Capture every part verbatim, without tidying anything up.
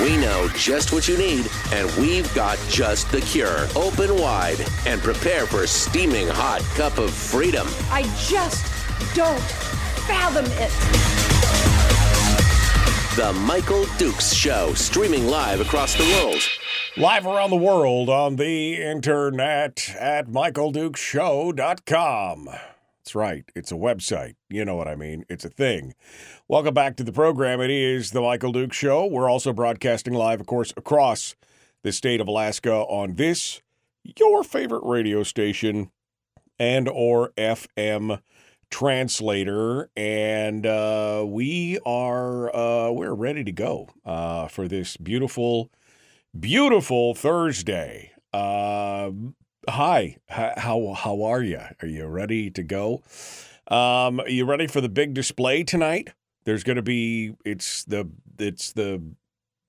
We know just what you need, and we've got just the cure. Open wide and prepare for a steaming hot cup of freedom. I just don't fathom it. The Michael Dukes Show, streaming live across the world. Live around the world on the internet at Michael Dukes Show dot com. That's right. It's a website. You know what I mean. It's a thing. Welcome back to the program. It is The Michael Dukes Show. We're also broadcasting live, of course, across the state of Alaska on this, your favorite radio station and or F M translator, and uh, we are uh, we're ready to go uh, for this beautiful, beautiful Thursday. Uh, hi, H- how how are you? Are you ready to go? Um, are you ready for the big display tonight? There's going to be it's the it's the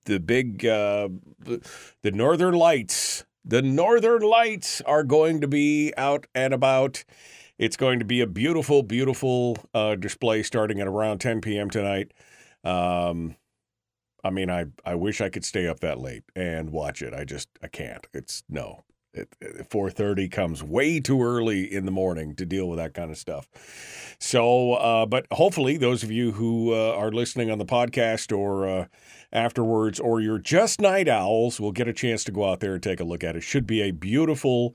the big uh, the Northern Lights. The Northern Lights are going to be out and about. It's going to be a beautiful, beautiful uh, display starting at around ten p.m. tonight. Um, I mean, I, I wish I could stay up that late and watch it. I just, I can't. It's, no. It, it, four thirty comes way too early in the morning to deal with that kind of stuff. So, uh, but hopefully those of you who uh, are listening on the podcast or uh, afterwards, or you're just night owls, will get a chance to go out there and take a look at it. Should be a beautiful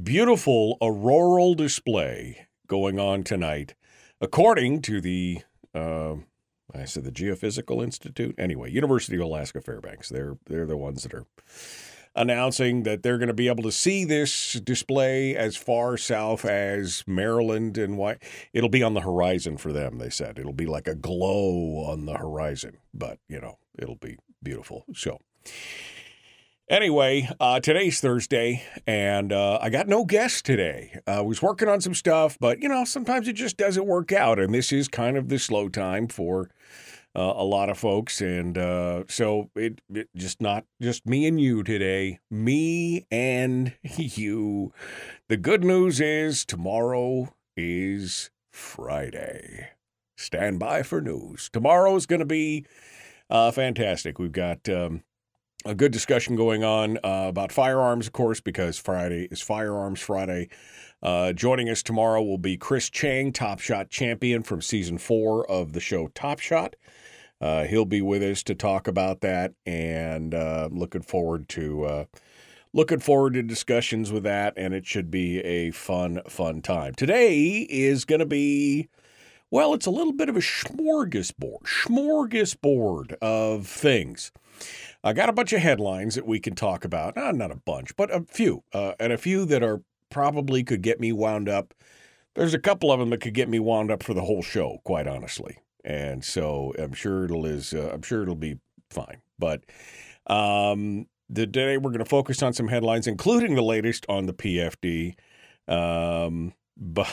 Beautiful auroral display going on tonight, according to the, uh, I said the Geophysical Institute? Anyway, University of Alaska Fairbanks. They're, they're the ones that are announcing that they're going to be able to see this display as far south as Maryland and why. It'll be on the horizon for them, they said. It'll be like a glow on the horizon, but, you know, it'll be beautiful. So... Anyway, uh, today's Thursday, and uh, I got no guests today. I was working on some stuff, but, you know, sometimes it just doesn't work out, and this is kind of the slow time for uh, a lot of folks, and uh, so it, it just not just me and you today, me and you. The good news is tomorrow is Friday. Stand by for news. Tomorrow is going to be uh, fantastic. We've got... Um, A good discussion going on uh, about firearms, of course, because Friday is Firearms Friday. Uh, joining us tomorrow will be Chris Chang, Top Shot champion from season four of the show Top Shot. Uh, he'll be with us to talk about that, and uh, looking forward to uh, looking forward to discussions with that. And it should be a fun, fun time. Today is going to be. Well, it's a little bit of a smorgasbord, smorgasbord of things. I got a bunch of headlines that we can talk about. No, not a bunch, but a few, uh, and a few that are probably could get me wound up. There's a couple of them that could get me wound up for the whole show, quite honestly. And so I'm sure it'll is uh, I'm sure it'll be fine. But um, the today we're going to focus on some headlines, including the latest on the P F D. Um, but.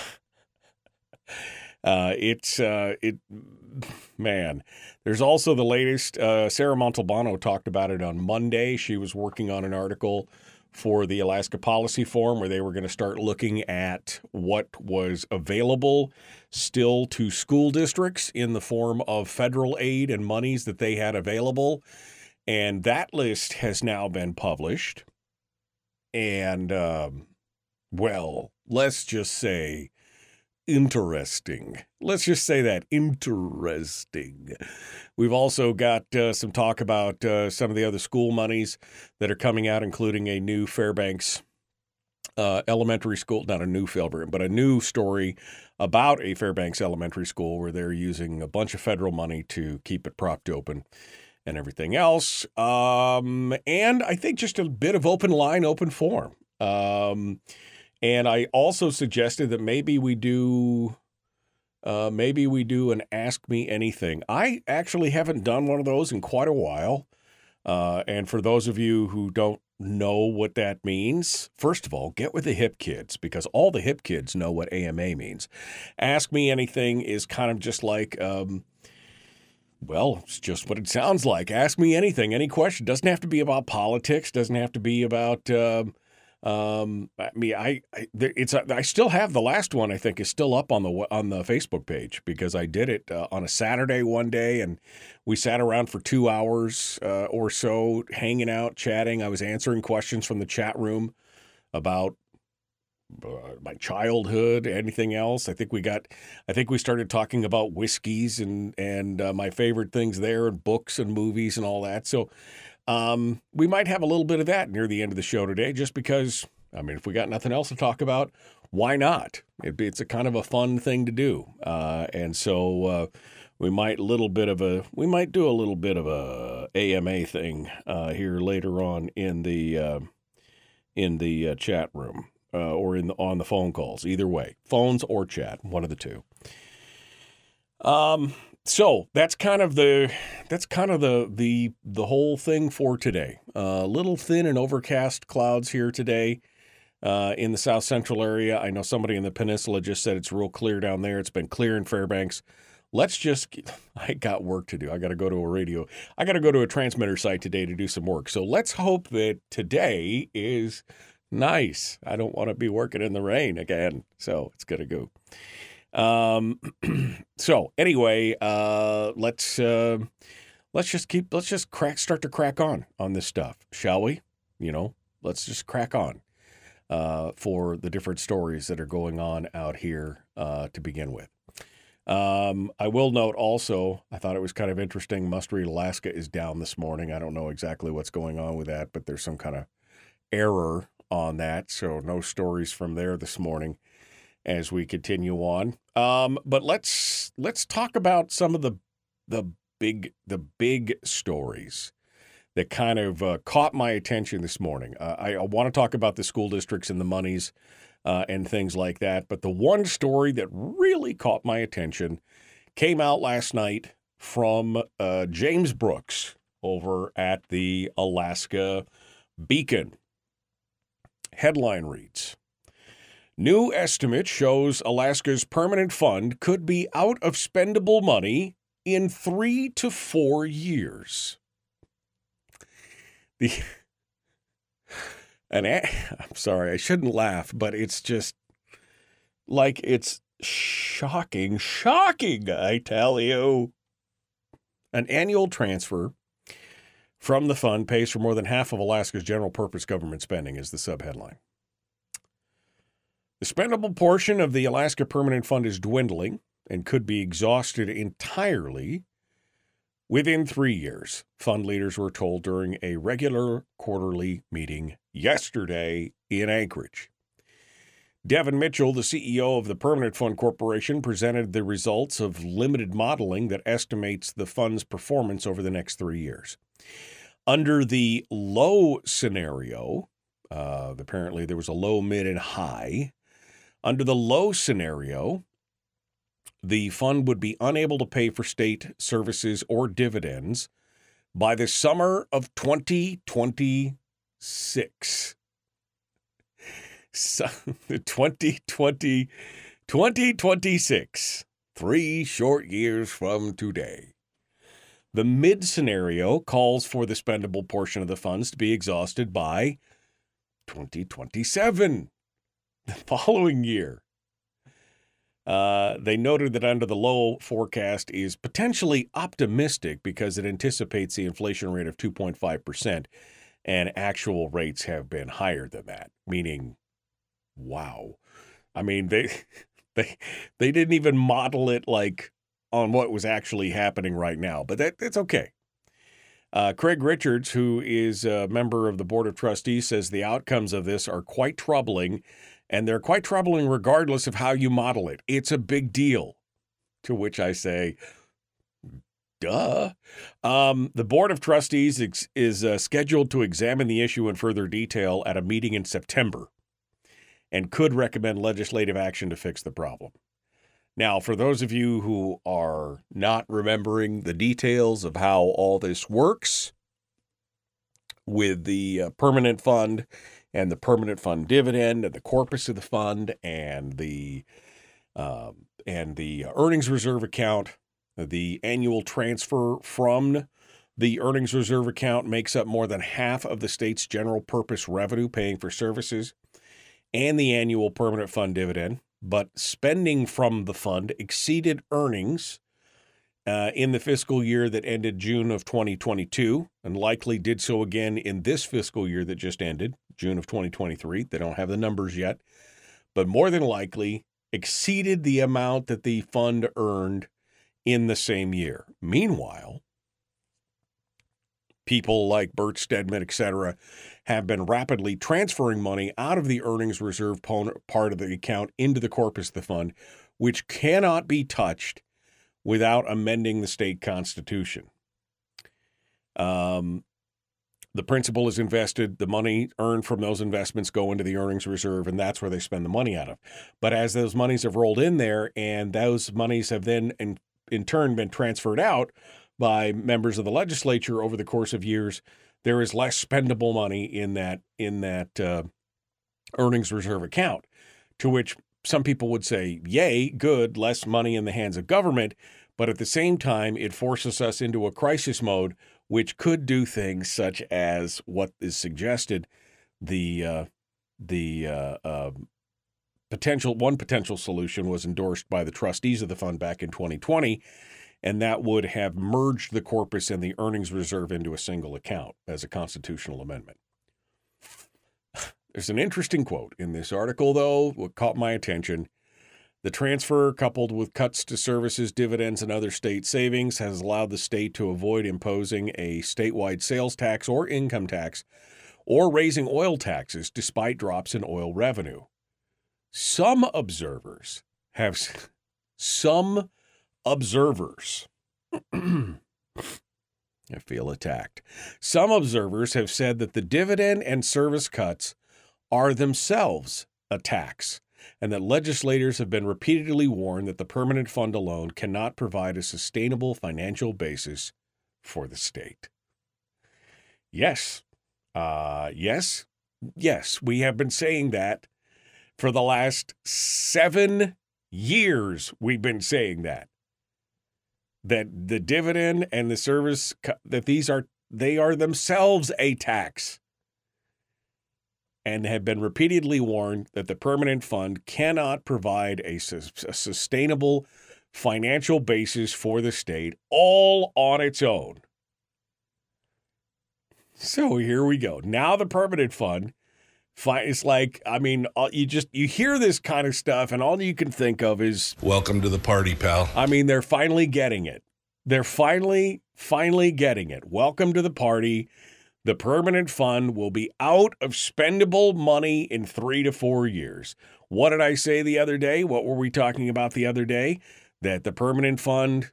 Uh, it's, uh, it, man, there's also the latest, uh, Sarah Montalbano talked about it on Monday. She was working on an article for the Alaska Policy Forum where they were going to start looking at what was available still to school districts in the form of federal aid and monies that they had available. And that list has now been published. And, um, well, let's just say... Interesting. Let's just say that. Interesting. We've also got uh, some talk about uh, some of the other school monies that are coming out, including a new Fairbanks uh, elementary school, not a new Fairbanks, but a new story about a Fairbanks elementary school where they're using a bunch of federal money to keep it propped open and everything else. Um, and I think just a bit of open line, open forum. Um And I also suggested that maybe we do, uh, maybe we do an Ask Me Anything. I actually haven't done one of those in quite a while. Uh, and for those of you who don't know what that means, first of all, get with the hip kids, because all the hip kids know what A M A means. Ask Me Anything is kind of just like, um, well, it's just what it sounds like. Ask me anything, any question. Doesn't have to be about politics. Doesn't have to be about, um, um, I mean, I, I, it's, I still have the last one, I think, is still up on the, on the Facebook page, because I did it uh, on a Saturday one day, and we sat around for two hours uh, or so hanging out, chatting. I was answering questions from the chat room about Uh, my childhood, anything else. I think we got, I think we started talking about whiskeys and, and uh, my favorite things there, and books and movies and all that. So um, we might have a little bit of that near the end of the show today, just because, I mean, if we got nothing else to talk about, why not? It'd be, it's a kind of a fun thing to do. Uh, and so uh, we might little bit of a, we might do a little bit of a A M A thing uh, here later on in the, uh, in the uh, chat room. Uh, or in the, on the phone calls, either way, phones or chat, one of the two. Um, so that's kind of the that's kind of the the the whole thing for today. A uh, little thin and overcast clouds here today uh, in the South Central area. I know somebody in the peninsula just said it's real clear down there. It's been clear in Fairbanks. Let's just, I got work to do. I got to go to a radio. I got to go to a transmitter site today to do some work. So let's hope that today is nice. I don't want to be working in the rain again, so it's gonna go. Um, so anyway, uh, let's uh, let's just keep let's just crack start to crack on on this stuff, shall we? You know, let's just crack on uh, for the different stories that are going on out here uh, to begin with. Um, I will note also, I thought it was kind of interesting. Must Read Alaska is down this morning. I don't know exactly what's going on with that, but there's some kind of error on that, so no stories from there this morning as we continue on. Um, but let's let's talk about some of the the big the big stories that kind of uh, caught my attention this morning. Uh, I, I want to talk about the school districts and the monies uh, and things like that. But the one story that really caught my attention came out last night from uh, James Brooks over at the Alaska Beacon. Headline reads, "New estimate shows Alaska's permanent fund could be out of spendable money in three to four years." The, and I, I'm sorry, I shouldn't laugh, but it's just like, it's shocking, shocking, I tell you. An annual transfer from the fund pays for more than half of Alaska's general-purpose government spending, is the subheadline. The spendable portion of the Alaska Permanent Fund is dwindling and could be exhausted entirely within three years, fund leaders were told during a regular quarterly meeting yesterday in Anchorage. Devin Mitchell, the C E O of the Permanent Fund Corporation, presented the results of limited modeling that estimates the fund's performance over the next three years. Under the low scenario, uh, apparently there was a low, mid, and high. Under the low scenario, the fund would be unable to pay for state services or dividends by the summer of twenty twenty-six. So, twenty twenty, twenty twenty-six, three short years from today. The mid scenario calls for the spendable portion of the funds to be exhausted by twenty twenty-seven, the following year. Uh, they noted that under the low forecast is potentially optimistic because it anticipates the inflation rate of two point five percent, and actual rates have been higher than that, meaning, wow. I mean, they they they didn't even model it like on what was actually happening right now, but that, that's okay. Uh, Craig Richards, who is a member of the Board of Trustees, says the outcomes of this are quite troubling, and they're quite troubling regardless of how you model it. It's a big deal. To which I say, duh. Um, the Board of Trustees ex- is uh, scheduled to examine the issue in further detail at a meeting in September and could recommend legislative action to fix the problem. Now, for those of you who are not remembering the details of how all this works, with the uh, permanent fund and the permanent fund dividend and the corpus of the fund and the uh, and the earnings reserve account. The annual transfer from the earnings reserve account makes up more than half of the state's general purpose revenue paying for services and the annual permanent fund dividend. But spending from the fund exceeded earnings uh, in the fiscal year that ended June of twenty twenty-two and likely did so again in this fiscal year that just ended, June of twenty twenty-three. They don't have the numbers yet, but more than likely exceeded the amount that the fund earned in the same year. Meanwhile, people like Burt Stedman, et cetera, have been rapidly transferring money out of the earnings reserve part of the account into the corpus of the fund, which cannot be touched without amending the state constitution. Um, the principal is invested. The money earned from those investments go into the earnings reserve, and that's where they spend the money out of. But as those monies have rolled in there, and those monies have then in, in turn been transferred out by members of the legislature over the course of years, there is less spendable money in that in that uh, earnings reserve account, to which some people would say, yay, good, less money in the hands of government. But at the same time, it forces us into a crisis mode, which could do things such as what is suggested. The uh, the uh, uh, potential one potential solution was endorsed by the trustees of the fund back in twenty twenty. And that would have merged the corpus and the earnings reserve into a single account as a constitutional amendment. There's an interesting quote in this article, though, what caught my attention. The transfer, coupled with cuts to services, dividends, and other state savings, has allowed the state to avoid imposing a statewide sales tax or income tax or raising oil taxes despite drops in oil revenue. Some observers have... Some... Observers, I feel attacked. Some observers have said that the dividend and service cuts are themselves a tax, and that legislators have been repeatedly warned that the permanent fund alone cannot provide a sustainable financial basis for the state. Yes, uh, yes, yes, we have been saying that for the last seven years. We've been saying that. That the dividend and the service, that these are, they are themselves a tax, and have been repeatedly warned that the permanent fund cannot provide a, a sustainable financial basis for the state all on its own. So here we go. Now the permanent fund, it's like, I mean, you just, you hear this kind of stuff and all you can think of is, welcome to the party, pal. I mean, they're finally getting it. They're finally, finally getting it. Welcome to the party. The permanent fund will be out of spendable money in three to four years. What did I say the other day? What were we talking about the other day? That the permanent fund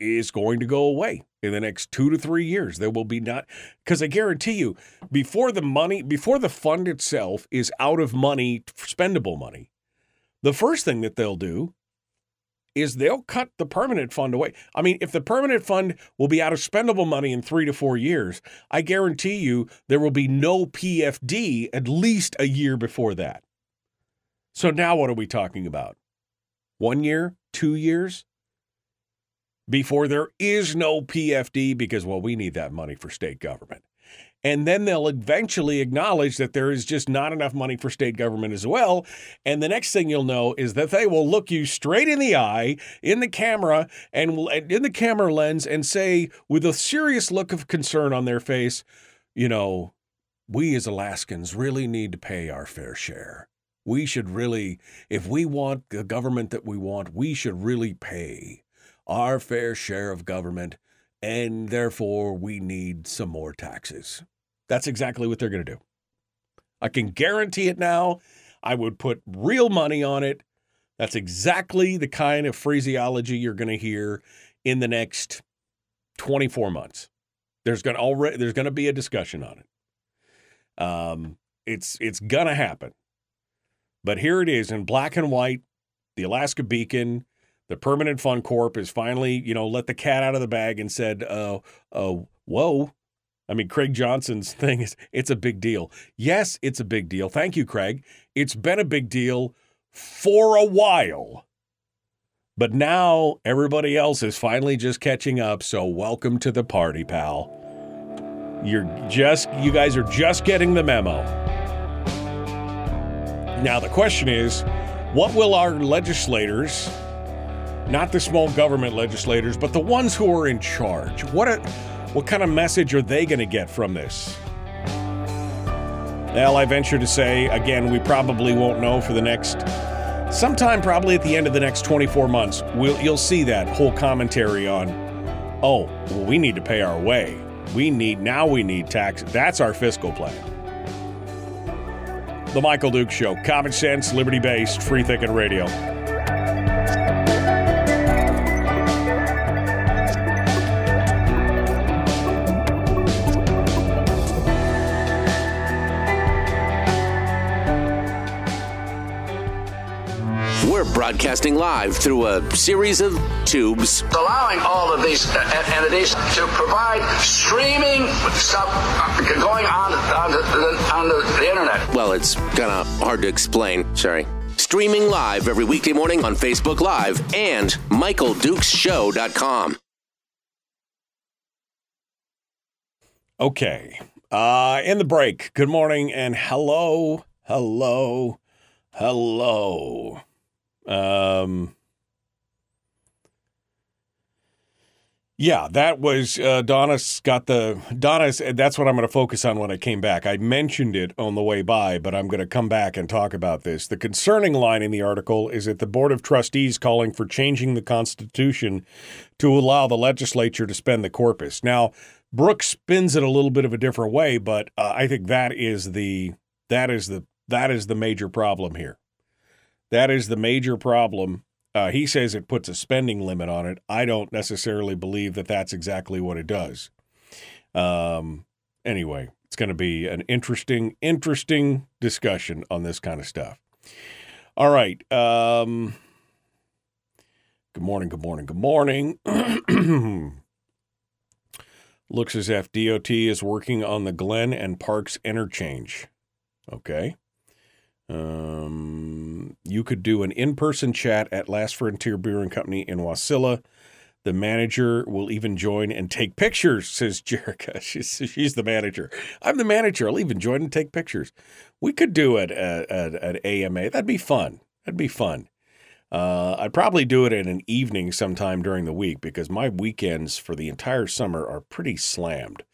is going to go away in the next two to three years. There will be not, because I guarantee you, before the money, before the fund itself is out of money, spendable money, the first thing that they'll do is they'll cut the permanent fund away. I mean, if the permanent fund will be out of spendable money in three to four years, I guarantee you there will be no P F D at least a year before that. So now what are we talking about? One year, two years? Before there is no P F D because, well, we need that money for state government. And then they'll eventually acknowledge that there is just not enough money for state government as well. And the next thing you'll know is that they will look you straight in the eye, in the camera, and in the camera lens and say, with a serious look of concern on their face, you know, we as Alaskans really need to pay our fair share. We should really, if we want the government that we want, we should really pay our fair share of government, and therefore we need some more taxes. That's exactly what they're going to do. I can guarantee it now. I would put real money on it. That's exactly the kind of phraseology you're going to hear in the next twenty-four months. There's going to already there's going to be a discussion on it. Um, it's it's going to happen. But here it is in black and white. The Alaska Beacon. The Permanent Fund Corp has finally, you know, let the cat out of the bag and said, uh, uh, whoa, I mean, Craig Johnson's thing is it's a big deal. Yes, it's a big deal. Thank you, Craig. It's been a big deal for a while. But now everybody else is finally just catching up. So welcome to the party, pal. You're just, you guys are just getting the memo. Now, the question is, what will our legislators, not the small government legislators, but the ones who are in charge, what a, what kind of message are they going to get from this? Well, I venture to say, again, we probably won't know for the next, sometime probably at the end of the next twenty-four months, we'll, you'll see that whole commentary on, oh, well, we need to pay our way. We need, now we need taxes. That's our fiscal plan. The Michael Dukes Show, common sense, liberty-based, free-thinking radio. We're broadcasting live through a series of tubes, allowing all of these entities to provide streaming stuff going on on the, on the, the internet. Well, it's kind of hard to explain. Sorry. Streaming live every weekday morning on Facebook Live and Michael Dukes Show dot com. Okay. Uh, in the break, good morning and hello, hello, hello. Um, yeah, that was, uh, Donna's got the, Donna's, that's what I'm going to focus on when I came back. I mentioned it on the way by, but I'm going to come back and talk about this. The concerning line in the article is that the Board of Trustees calling for changing the Constitution to allow the legislature to spend the corpus. Now, Brooks spins it a little bit of a different way, but uh, I think that is the, that is the, that is the major problem here. That is the major problem. Uh, he says it puts a spending limit on it. I don't necessarily believe that that's exactly what it does. Um, anyway, it's going to be an interesting, interesting discussion on this kind of stuff. All right. Um, good morning, good morning, good morning. Looks as if D O T is working on the Glen and Parks interchange. Okay. Um, you could do an in-person chat at Last Frontier Beer and Company in Wasilla. The manager will even join and take pictures, says Jerica. She's, she's the manager. I'm the manager. I'll even join and take pictures. We could do it at, at, at A M A. That'd be fun. That'd be fun. Uh, I'd probably do it in an evening sometime during the week because my weekends for the entire summer are pretty slammed.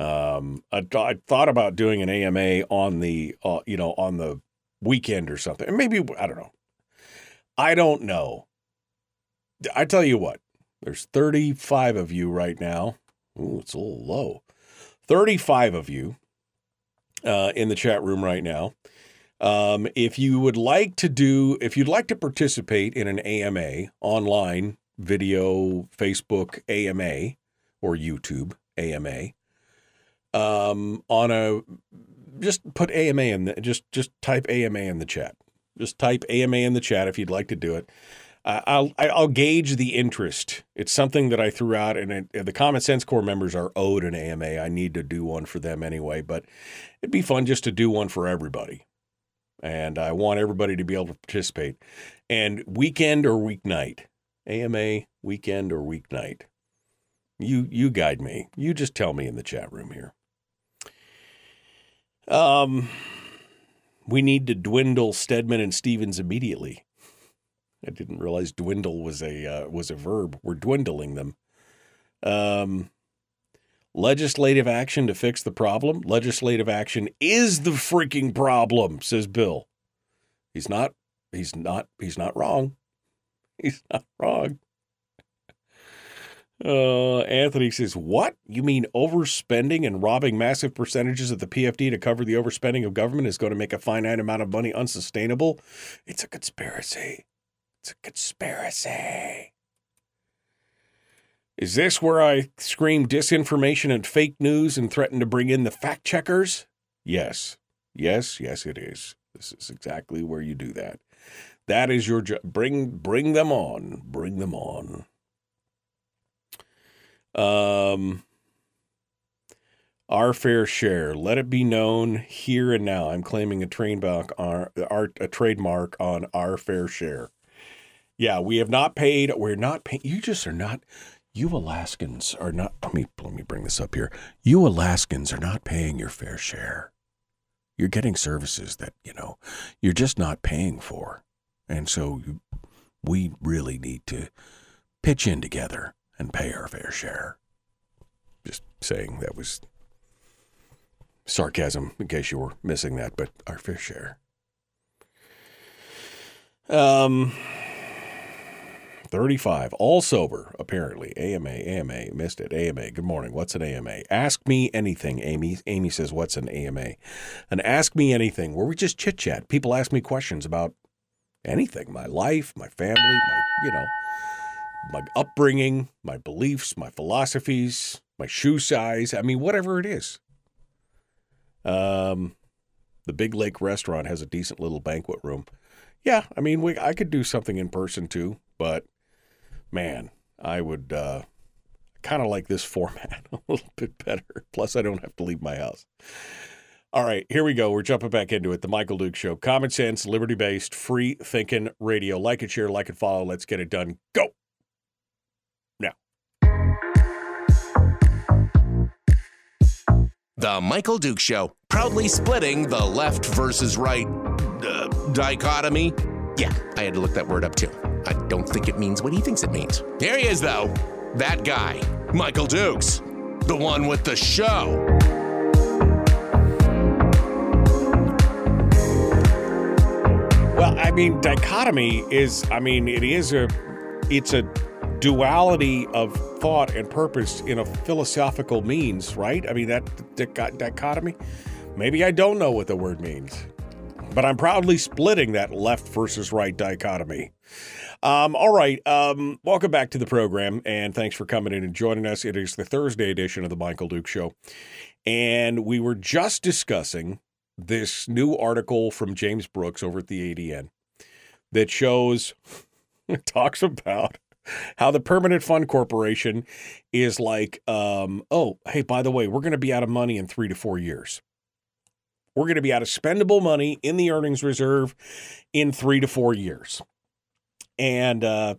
Um, I, I thought about doing an A M A on the, uh, you know, on the weekend or something. And maybe, I don't know. I don't know. I tell you what, there's thirty-five of you right now. Ooh, it's a little low. thirty-five of you uh, in the chat room right now. Um, if you would like to do, if you'd like to participate in an A M A, online, video, Facebook, A M A, or YouTube, A M A, um, on a... Just put A M A in the, just, just type A M A in the chat. Just type A M A in the chat if you'd like to do it. Uh, I'll, I'll gauge the interest. It's something that I threw out, and it, the Common Sense Corps members are owed an A M A. I need to do one for them anyway, but it'd be fun just to do one for everybody. And I want everybody to be able to participate. And weekend or weeknight, A M A, weekend or weeknight. You, you guide me. You just tell me in the chat room here. Um, we need to dwindle Stedman and Stevens immediately. I didn't realize dwindle was a, uh, was a verb. We're dwindling them. Um, legislative action to fix the problem. Legislative action is the freaking problem, says Bill. He's not, he's not, he's not wrong. He's not wrong. Uh, Anthony says, what? You mean overspending and robbing massive percentages of the P F D to cover the overspending of government is going to make a finite amount of money unsustainable? It's a conspiracy. It's a conspiracy. Is this where I scream disinformation and fake news and threaten to bring in the fact checkers? Yes. Yes, yes, it is. This is exactly where you do that. That is your job. Bring, bring them on. Bring them on. Um, Our fair share. Let it be known here and now. I'm claiming a trademark on our a trademark on our fair share. Yeah, we have not paid. We're not paying. You just are not. You Alaskans are not. Let me let me bring this up here. You Alaskans are not paying your fair share. You're getting services that, you know, you're just not paying for. And so you, we really need to pitch in together and pay our fair share. Just saying, that was sarcasm in case you were missing that, but our fair share. Um, thirty-five, all sober, apparently. A M A, A M A, missed it. A M A, good morning. What's an A M A? Ask me anything, Amy. Amy says, what's an A M A? An ask me anything where we just chit-chat. People ask me questions about anything, my life, my family, my, you know, my upbringing, my beliefs, my philosophies, my shoe size. I mean, whatever it is. Um, the Big Lake Restaurant has a decent little banquet room. Yeah, I mean, we I could do something in person too, but man, I would uh, kind of like this format a little bit better. Plus, I don't have to leave my house. All right, here we go. We're jumping back into it. The Michael Dukes Show. Common sense, liberty-based, free-thinking radio. Like it, share, like it, follow. Let's get it done. Go! Now. The Michael Dukes Show. Proudly splitting the left versus right uh, dichotomy. Yeah, I had to look that word up, too. I don't think it means what he thinks it means. Here he is, though. That guy, Michael Dukes. The one with the show. Well, I mean, dichotomy is, I mean, it is a, it's a duality of thought and purpose in a philosophical means, right? I mean, that dic- dichotomy, maybe I don't know what the word means, but I'm proudly splitting that left versus right dichotomy. Um, all right. Um, welcome back to the program, and thanks for coming in and joining us. It is the Thursday edition of the Michael Dukes Show, and we were just discussing this new article from James Brooks over at the A D N that shows, talks about how the Permanent Fund Corporation is like, um, oh, hey, by the way, we're going to be out of money in three to four years. We're going to be out of spendable money in the earnings reserve in three to four years. And uh,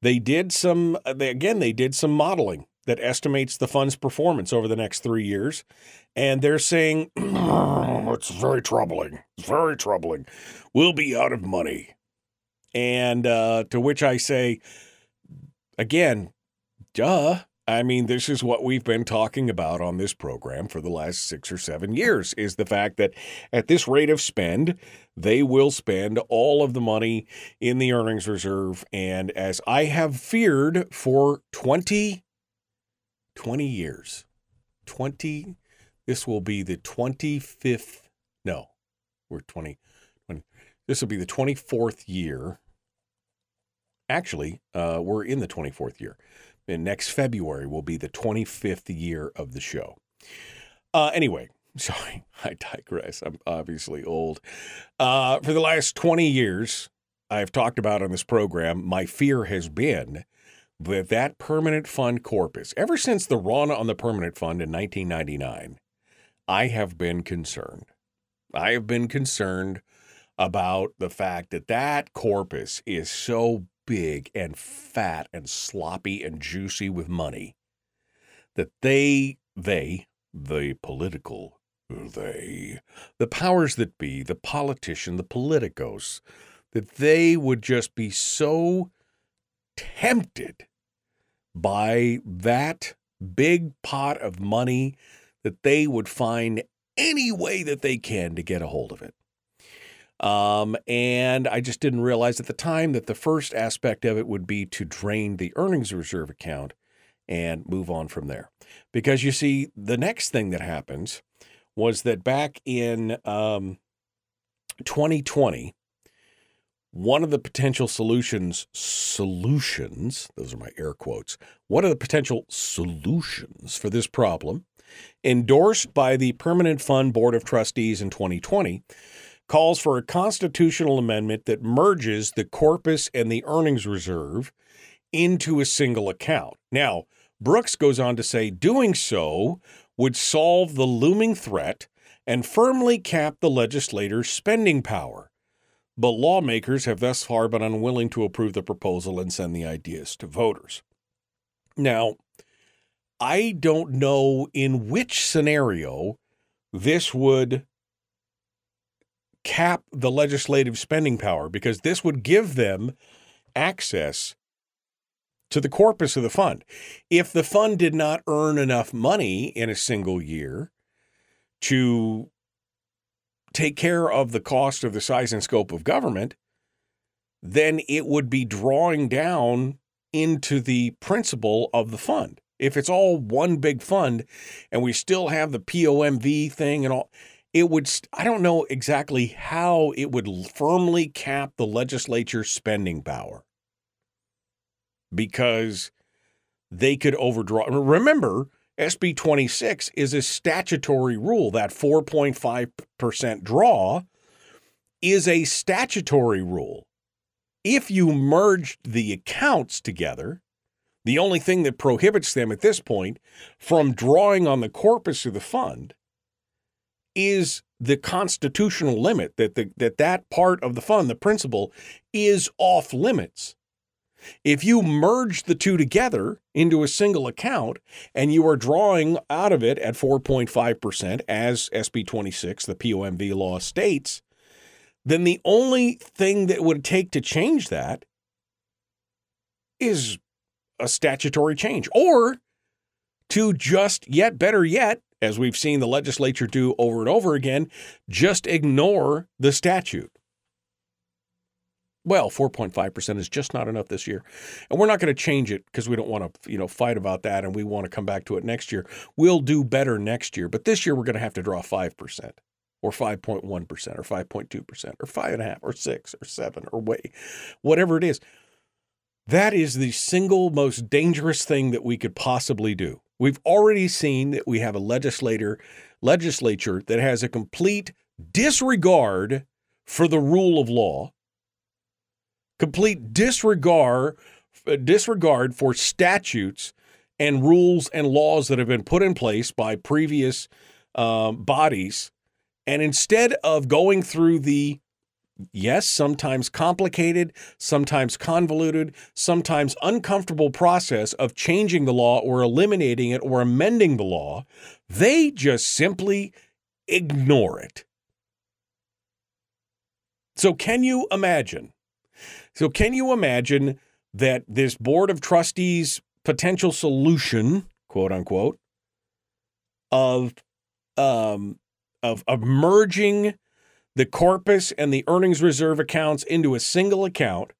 they did some, they, again, they did some modeling that estimates the fund's performance over the next three years. And they're saying, it's very troubling, it's very troubling. We'll be out of money. And uh, to which I say, again, duh. I mean, this is what we've been talking about on this program for the last six or seven years, is the fact that at this rate of spend, they will spend all of the money in the earnings reserve. And as I have feared for twenty years. twenty, this will be the twenty-fifth, no, we're twenty, twenty, this will be the twenty-fourth year. Actually, uh, we're in the twenty-fourth year. And next February will be the twenty-fifth year of the show. Uh, anyway, sorry, I digress. I'm obviously old. Uh, for the last twenty years, I've talked about on this program, my fear has been that that permanent fund corpus, ever since the run on the permanent fund in nineteen ninety-nine, I have been concerned. I have been concerned about the fact that that corpus is so big and fat and sloppy and juicy with money that they, they, the political, they, the powers that be, the politician, the politicos, that they would just be so tempted by that big pot of money that they would find any way that they can to get a hold of it. Um, and I just didn't realize at the time that the first aspect of it would be to drain the earnings reserve account and move on from there. Because you see, the next thing that happens was that back in um, twenty twenty, one of the potential solutions, solutions, those are my air quotes, one of the potential solutions for this problem, endorsed by the Permanent Fund Board of Trustees in twenty twenty, calls for a constitutional amendment that merges the corpus and the earnings reserve into a single account. Now, Brooks goes on to say doing so would solve the looming threat and firmly cap the legislators' spending power. But lawmakers have thus far been unwilling to approve the proposal and send the ideas to voters. Now, I don't know in which scenario this would cap the legislative spending power, because this would give them access to the corpus of the fund. If the fund did not earn enough money in a single year to take care of the cost of the size and scope of government, then it would be drawing down into the principal of the fund. If it's all one big fund and we still have the P O M V thing and all, it would, I don't know exactly how it would firmly cap the legislature's spending power, because they could overdraw. Remember, S B twenty-six is a statutory rule. That four point five percent draw is a statutory rule. If you merged the accounts together, the only thing that prohibits them at this point from drawing on the corpus of the fund is the constitutional limit that the, that, that part of the fund, the principal, is off limits. If you merge the two together into a single account and you are drawing out of it at four point five percent, as S B twenty-six, the P O M V law states, then the only thing that it would take to change that is a statutory change, or to just, yet better yet, as we've seen the legislature do over and over again, just ignore the statute. Well, four point five percent is just not enough this year, and we're not going to change it because we don't want to, you know, fight about that, and we want to come back to it next year. We'll do better next year, but this year we're going to have to draw five percent or five point one percent or five point two percent or five point five percent or six or seven or way, whatever it is. That is the single most dangerous thing that we could possibly do. We've already seen that we have a legislator, legislature that has a complete disregard for the rule of law, complete disregard, disregard for statutes and rules and laws that have been put in place by previous um, bodies. And instead of going through the, yes, sometimes complicated, sometimes convoluted, sometimes uncomfortable process of changing the law or eliminating it or amending the law, they just simply ignore it. So can you imagine? So can you imagine that this Board of Trustees' potential solution, quote unquote, of um, of, of merging the corpus and the earnings reserve accounts into a single account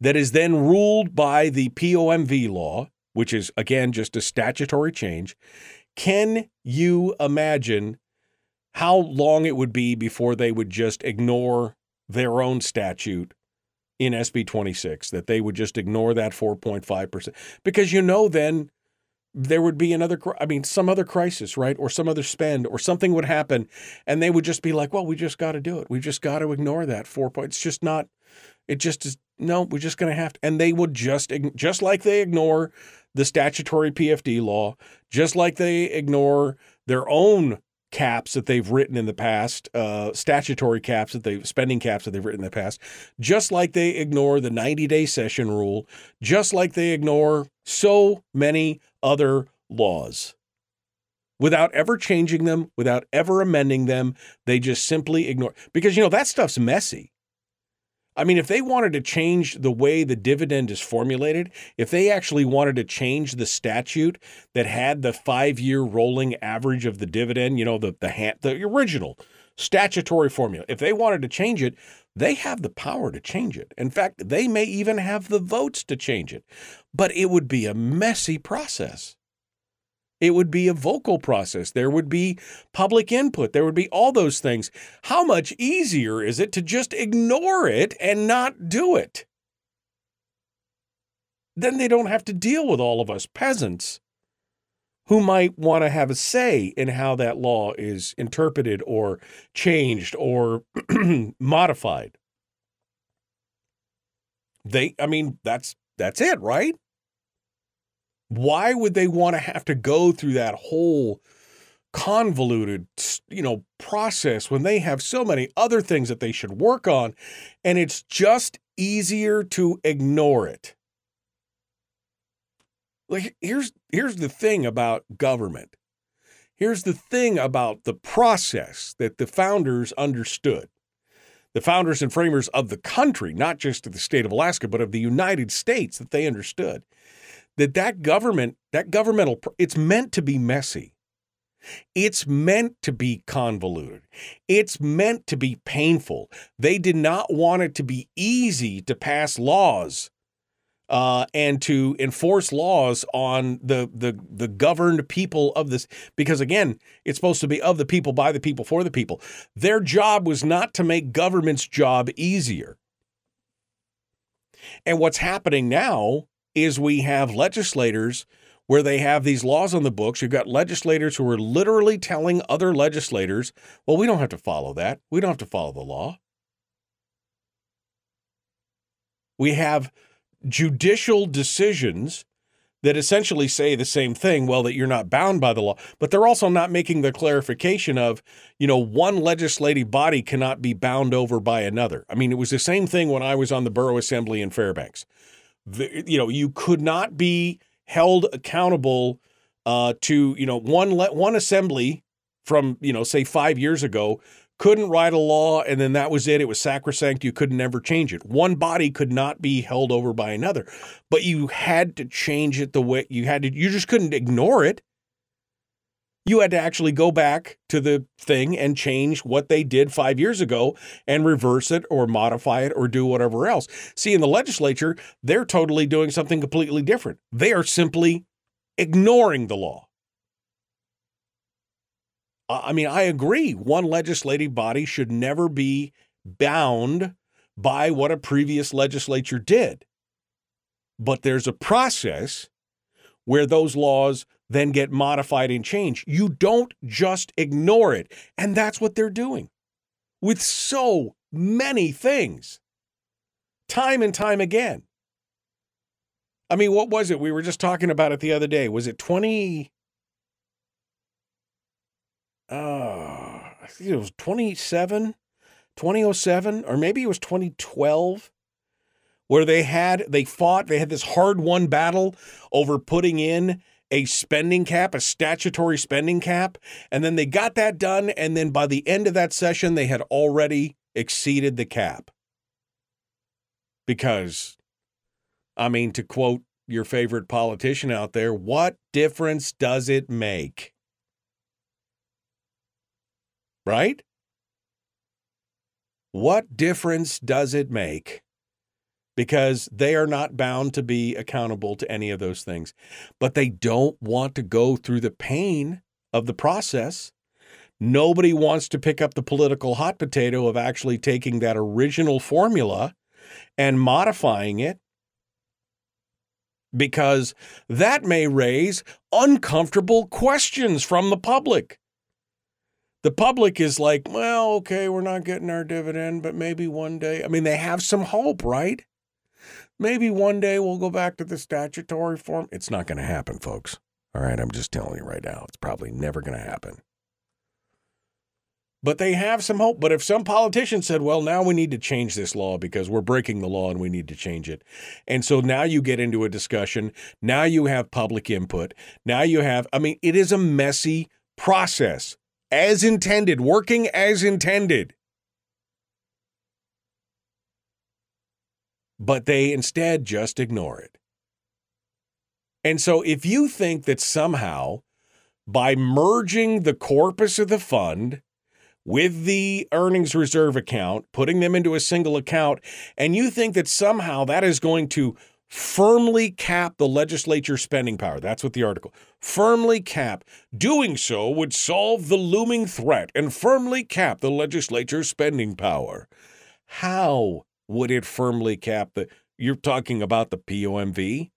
that is then ruled by the P O M V law, which is, again, just a statutory change? Can you imagine how long it would be before they would just ignore their own statute in S B twenty-six, that they would just ignore that four point five percent? Because, you know, then there would be another, I mean, some other crisis, right? Or some other spend or something would happen. And they would just be like, well, we just got to do it. We've just got to ignore that four point. It's just not, it just is, no, we're just going to have to. And they would just, just like they ignore the statutory P F D law, just like they ignore their own caps that they've written in the past, uh, statutory caps that they've, spending caps that they've written in the past, just like they ignore the ninety-day session rule, just like they ignore so many other laws. Without ever changing them, without ever amending them, they just simply ignore. Because, you know, that stuff's messy. I mean, if they wanted to change the way the dividend is formulated, if they actually wanted to change the statute that had the five-year rolling average of the dividend, you know, the the, ha- the original statutory formula, if they wanted to change it, they have the power to change it. In fact, they may even have the votes to change it. But it would be a messy process. It would be a vocal process. There would be public input. There would be all those things. How much easier is it to just ignore it and not do it? Then they don't have to deal with all of us peasants who might want to have a say in how that law is interpreted or changed or modified. They, I mean, that's that's it, right? Why would they want to have to go through that whole convoluted, you know, process when they have so many other things that they should work on, and it's just easier to ignore it. Like, here's here's the thing about government. Here's the thing about the process that the founders understood. The founders and framers of the country, not just of the state of Alaska, but of the United States, that they understood that that government, that governmental, it's meant to be messy. It's meant to be convoluted. It's meant to be painful. They did not want it to be easy to pass laws uh, and to enforce laws on the, the the governed people of this. Because, again, it's supposed to be of the people, by the people, for the people. Their job was not to make government's job easier. And what's happening now is we have legislators where they have these laws on the books. You've got legislators who are literally telling other legislators, well, we don't have to follow that. We don't have to follow the law. We have judicial decisions that essentially say the same thing, well, that you're not bound by the law, but they're also not making the clarification of, you know, one legislative body cannot be bound over by another. I mean, it was the same thing when I was on the borough assembly in Fairbanks. The, you know, you could not be held accountable uh, to, you know, one le- one assembly from, you know, say five years ago couldn't write a law, and then that was it. It was sacrosanct. You could never change it. One body could not be held over by another, but you had to change it the way you had to. You just couldn't ignore it. You had to actually go back to the thing and change what they did five years ago and reverse it or modify it or do whatever else. See, in the legislature, they're totally doing something completely different. They are simply ignoring the law. I mean, I agree. One legislative body should never be bound by what a previous legislature did. But there's a process where those laws then get modified and changed. You don't just ignore it. And that's what they're doing with so many things, time and time again. I mean, what was it? We were just talking about it the other day. Was it twenty? Uh, I think it was twenty-seven, twenty oh seven, or maybe it was twenty twelve. Where they had, they fought, they had this hard-won battle over putting in a spending cap, a statutory spending cap, and then they got that done, and then by the end of that session, they had already exceeded the cap. Because, I mean, to quote your favorite politician out there, what difference does it make? Right? What difference does it make? Because they are not bound to be accountable to any of those things. But they don't want to go through the pain of the process. Nobody wants to pick up the political hot potato of actually taking that original formula and modifying it, because that may raise uncomfortable questions from the public. The public is like, well, okay, we're not getting our dividend, but maybe one day. I mean, they have some hope, right? Maybe one day we'll go back to the statutory form. It's not going to happen, folks. All right, I'm just telling you right now, it's probably never going to happen. But they have some hope. But if some politician said, well, now we need to change this law because we're breaking the law and we need to change it. And so now you get into a discussion. Now you have public input. Now you have, I mean, it is a messy process. As intended, working as intended. But they instead just ignore it. And so if you think that somehow by merging the corpus of the fund with the earnings reserve account, putting them into a single account, and you think that somehow that is going to firmly cap the legislature's spending power, that's what the article, firmly cap, doing so would solve the looming threat and firmly cap the legislature's spending power. How would it firmly cap the, you're talking about the P O M V?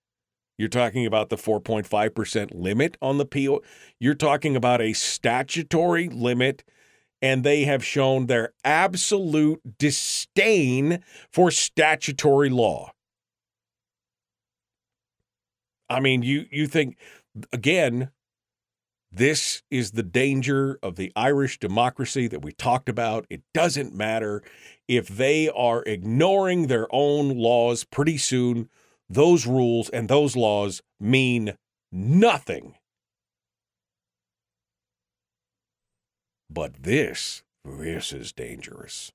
You're talking about the four point five percent limit on the P O? You're talking about a statutory limit, and they have shown their absolute disdain for statutory law. I mean, you you think, again, This is the danger of the Irish democracy that we talked about. It doesn't matter if they are ignoring their own laws. Pretty soon, those rules and those laws mean nothing. But this, this is dangerous.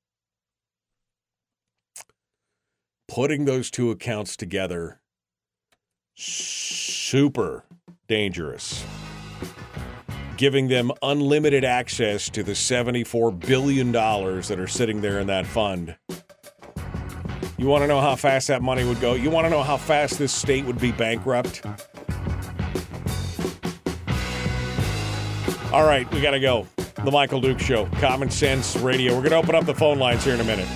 Putting those two accounts together, super dangerous. Giving them unlimited access to the seventy-four billion dollars that are sitting there in that fund. You want to know how fast that money would go? You want to know how fast this state would be bankrupt? All right, we got to go. The Michael Dukes Show, Common Sense Radio. We're going to open up the phone lines here in a minute.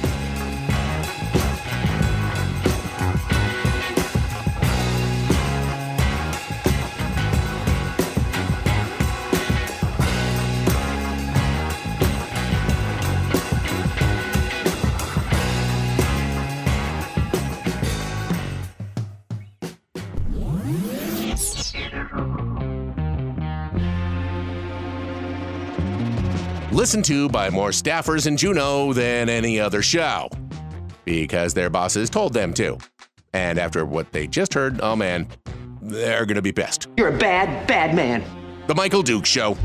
Listened to by more staffers in Juneau than any other show because their bosses told them to. And after what they just heard, oh man, they're gonna be pissed. You're a bad, bad man. The Michael Dukes Show.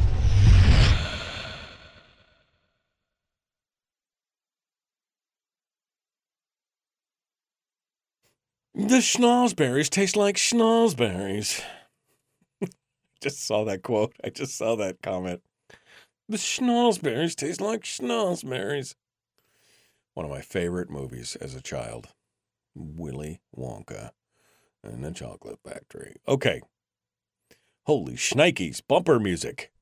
The schnozberries taste like schnozberries. Just saw that quote. I just saw that comment. The schnozberries taste like schnozberries. One of my favorite movies as a child. Willy Wonka and the Chocolate Factory. Okay. Holy shnikes. Bumper music.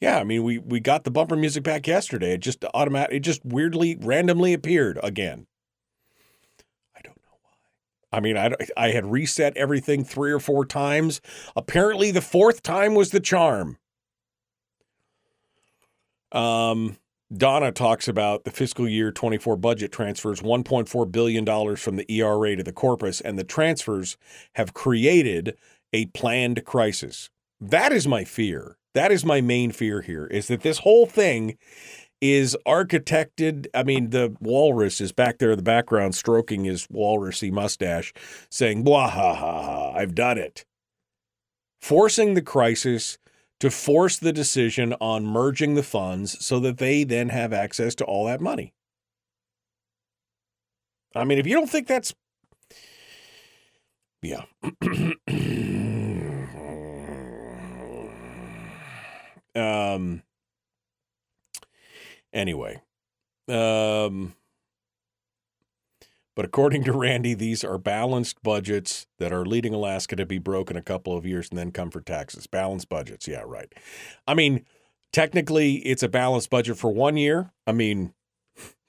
Yeah, I mean, we, we got the bumper music back yesterday. It just automatic. It just weirdly, randomly appeared again. I don't know why. I mean, I, I had reset everything three or four times. Apparently, the fourth time was the charm. Um, Donna talks about the fiscal year twenty-four budget transfers one point four billion dollars from the E R A to the corpus, and the transfers have created a planned crisis. That is my fear. That is my main fear here, is that this whole thing is architected. I mean, the walrus is back there in the background stroking his walrusy mustache saying, blah, ha, ha, ha, I've done it. Forcing the crisis to force the decision on merging the funds so that they then have access to all that money. I mean, if you don't think that's... Yeah. um. Anyway. Um. But according to Randy, these are balanced budgets that are leading Alaska to be broke in a couple of years and then come for taxes. Balanced budgets. Yeah, right. I mean, technically, it's a balanced budget for one year. I mean,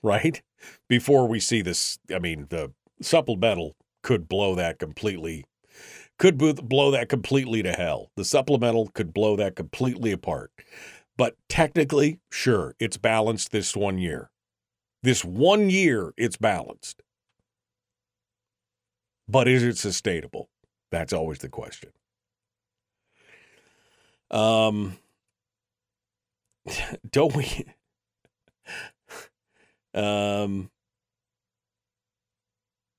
right? Before we see this, I mean, the supplemental could blow that completely, could blow that completely to hell. The supplemental could blow that completely apart. But technically, sure, it's balanced this one year. This one year, it's balanced. But is it sustainable? That's always the question. Um, don't we? um,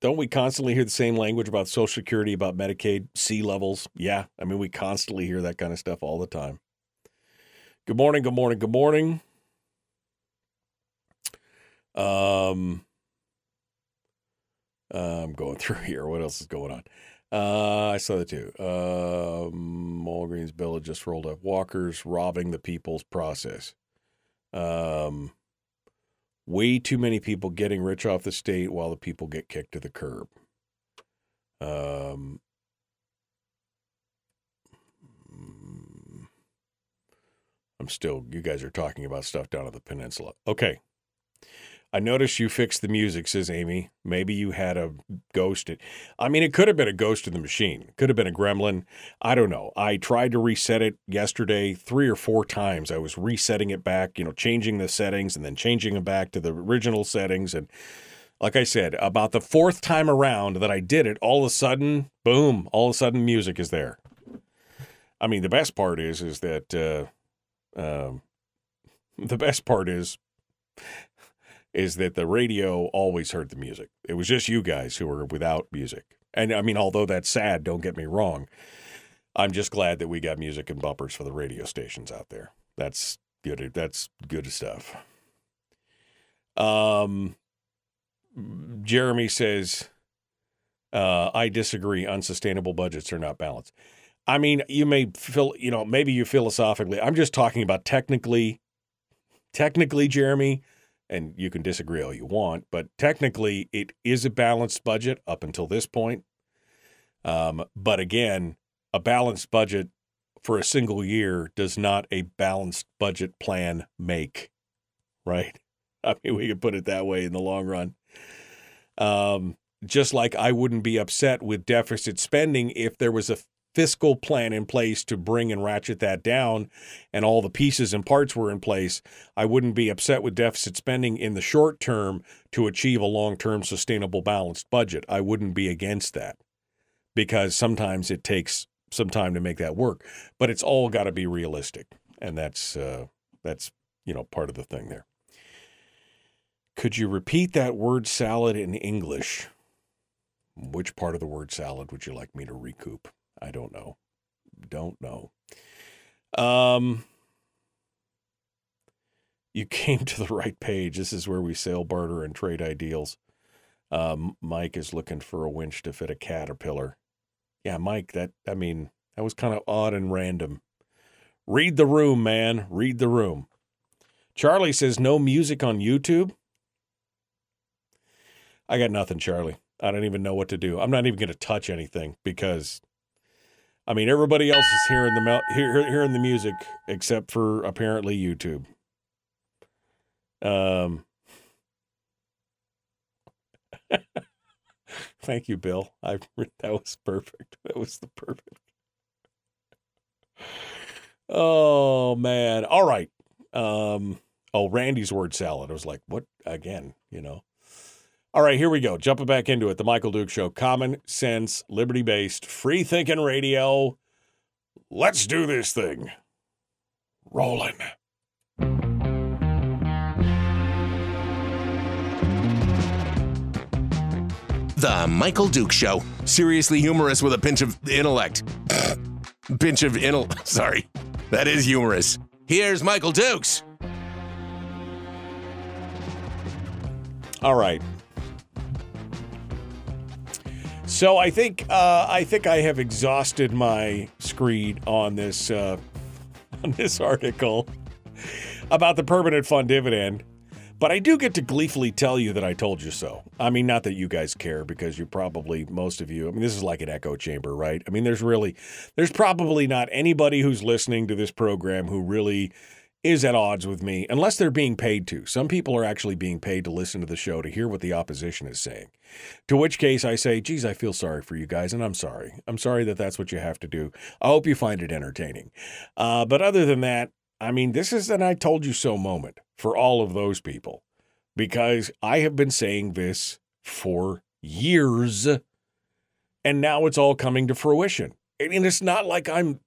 don't we constantly hear the same language about Social Security, about Medicaid, sea levels? Yeah, I mean, we constantly hear that kind of stuff all the time. Good morning, good morning, good morning. Um... Uh, I'm going through here. What else is going on? Uh, I saw that too. Uh, Mulgreen's bill had just rolled up. Walkers robbing the people's process. Um, way too many people getting rich off the state while the people get kicked to the curb. Um, I'm still, you guys are talking about stuff down at the peninsula. Okay. I noticed you fixed the music, says Amy. Maybe you had a ghost. I mean, it could have been a ghost in the machine. It could have been a gremlin. I don't know. I tried to reset it yesterday three or four times. I was resetting it back, you know, changing the settings and then changing them back to the original settings. And like I said, about the fourth time around that I did it, all of a sudden, boom, all of a sudden music is there. I mean, the best part is, is that, uh, um, the best part is, is that the radio always heard the music. It was just you guys who were without music. And I mean, although that's sad, don't get me wrong, I'm just glad that we got music and bumpers for the radio stations out there. That's good. That's good stuff. Um, Jeremy says, uh, I disagree. Unsustainable budgets are not balanced. I mean, you may feel, you know, maybe you philosophically, I'm just talking about technically, technically, Jeremy, and you can disagree all you want, but technically it is a balanced budget up until this point. Um, but again, a balanced budget for a single year does not a balanced budget plan make, right? I mean, we could put it that way in the long run. Um, just like I wouldn't be upset with deficit spending if there was a fiscal plan in place to bring and ratchet that down and all the pieces and parts were in place. I wouldn't be upset with deficit spending in the short term to achieve a long-term sustainable balanced budget. I wouldn't be against that because sometimes it takes some time to make that work, but it's all got to be realistic. And that's, uh, that's, you know, part of the thing there. Could you repeat that word salad in English? Which part of the word salad would you like me to recoup? I don't know. Don't know. Um, you came to the right page. This is where we sell, barter, and trade ideals. Um, Mike is looking for a winch to fit a caterpillar. Yeah, Mike, that, I mean, that was kind of odd and random. Read the room, man. Read the room. Charlie says no music on YouTube. I got nothing, Charlie. I don't even know what to do. I'm not even going to touch anything because, I mean, everybody else is hearing the hearing the music except for apparently YouTube. Um, thank you, Bill. I that was perfect. That was the perfect. Oh man! All right. Um, oh, Randy's word salad. I was like, what again? You know. All right, here we go. Jumping back into it. The Michael Dukes Show. Common sense, liberty-based, free-thinking radio. Let's do this thing. Rolling. The Michael Dukes Show. Seriously humorous with a pinch of intellect. Pinch of intellect. Sorry. That is humorous. Here's Michael Dukes. All right. So I think uh, I think I have exhausted my screed on this uh, on this article about the permanent fund dividend, but I do get to gleefully tell you that I told you so. I mean, not that you guys care because you probably, most of you, I mean, this is like an echo chamber, right? I mean, there's really, there's probably not anybody who's listening to this program who really is at odds with me unless they're being paid to. Some people are actually being paid to listen to the show to hear what the opposition is saying, to which case I say, geez, I feel sorry for you guys, and I'm sorry. I'm sorry that that's what you have to do. I hope you find it entertaining. Uh, but other than that, I mean, this is an I told you so moment for all of those people because I have been saying this for years, and now it's all coming to fruition. And it's not like I'm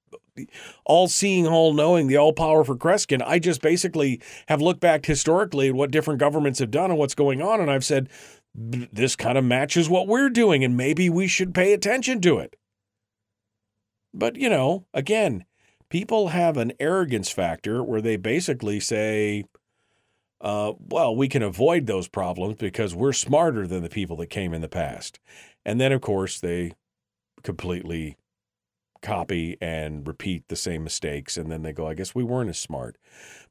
all-seeing, all-knowing, the all-powerful Kreskin. I just basically have looked back historically at what different governments have done and what's going on, and I've said, this kind of matches what we're doing, and maybe we should pay attention to it. But, you know, again, people have an arrogance factor where they basically say, uh, well, we can avoid those problems because we're smarter than the people that came in the past. And then, of course, they completely copy and repeat the same mistakes, and then they go, I guess we weren't as smart.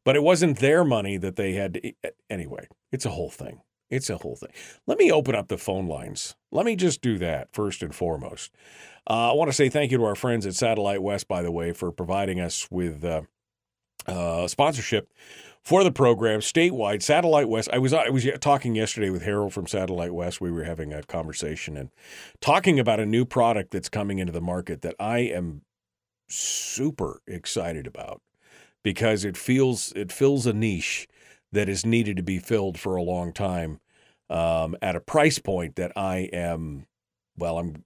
But it wasn't their money that they had to... Anyway, it's a whole thing. It's a whole thing. Let me open up the phone lines. Let me just do that first and foremost. Uh, I want to say thank you to our friends at Satellite West, by the way, for providing us with uh, uh, sponsorship for the program statewide. Satellite West, I was I was talking yesterday with Harold from Satellite West. We were having a conversation and talking about a new product that's coming into the market that I am super excited about because it feels it fills a niche that is needed to be filled for a long time um, at a price point that I am, well, I'm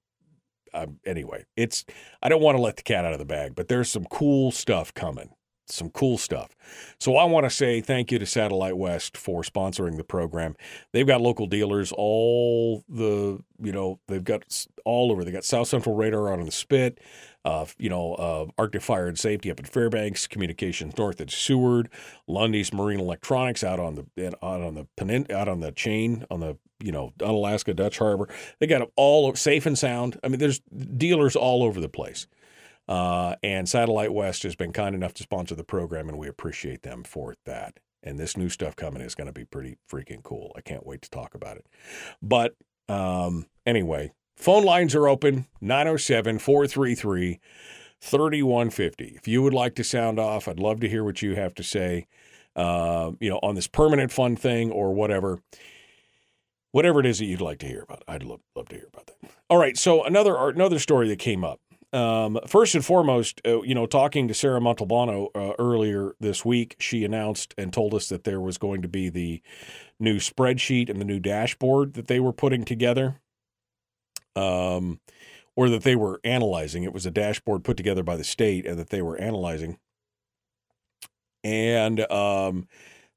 um, anyway, it's, I don't want to let the cat out of the bag, but there's some cool stuff coming. Some cool stuff. So I want to say thank you to Satellite West for sponsoring the program. They've got local dealers, all the, you know, they've got all over. They got South Central Radar out on the Spit, uh, you know, uh, Arctic Fire and Safety up at Fairbanks, Communications North at Seward, Lundy's Marine Electronics out on the out on the penin- out on the chain on the you know on Alaska Dutch Harbor. They got them all Safe and Sound. I mean, there's dealers all over the place. Uh, and Satellite West has been kind enough to sponsor the program, and we appreciate them for that. And this new stuff coming is going to be pretty freaking cool. I can't wait to talk about it. But um, anyway, phone lines are open, nine oh seven, four three three, three one five oh. If you would like to sound off, I'd love to hear what you have to say, uh, you know, on this permanent fund thing or whatever. Whatever it is that you'd like to hear about, I'd love, love to hear about that. All right, so another another story that came up. Um, first and foremost, uh, you know, talking to Sarah Montalbano uh, earlier this week, she announced and told us that there was going to be the new spreadsheet and the new dashboard that they were putting together, um, or that they were analyzing. It was a dashboard put together by the state and that they were analyzing. And um,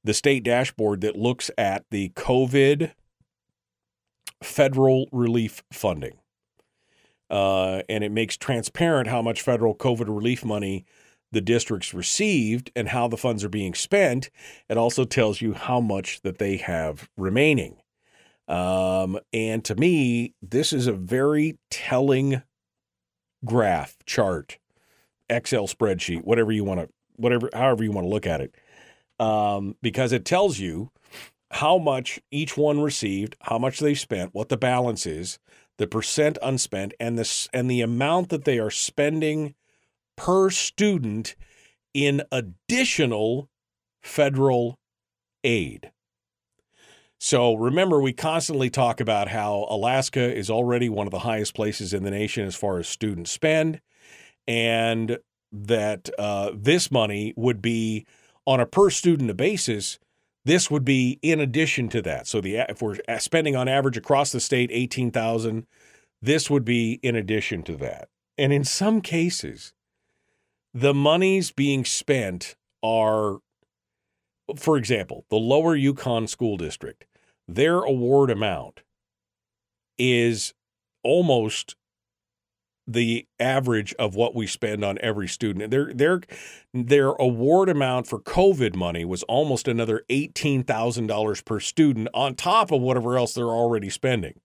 the state dashboard that looks at the COVID federal relief funding. Uh, and it makes transparent how much federal COVID relief money the districts received and how the funds are being spent. It also tells you how much that they have remaining. Um, and to me, this is a very telling graph, chart, Excel spreadsheet, whatever you want to, whatever, however you want to look at it, um, because it tells you how much each one received, how much they spent, what the balance is, the percent unspent, and the, and the amount that they are spending per student in additional federal aid. So remember, we constantly talk about how Alaska is already one of the highest places in the nation as far as student spend, and that uh, this money would be on a per student basis. This would be in addition to that. So the if we're spending on average across the state eighteen thousand dollars, this would be in addition to that. And in some cases, the monies being spent are, for example, the Lower Yukon School District. Their award amount is almost the average of what we spend on every student. Their their their award amount for COVID money was almost another eighteen thousand dollars per student on top of whatever else they're already spending.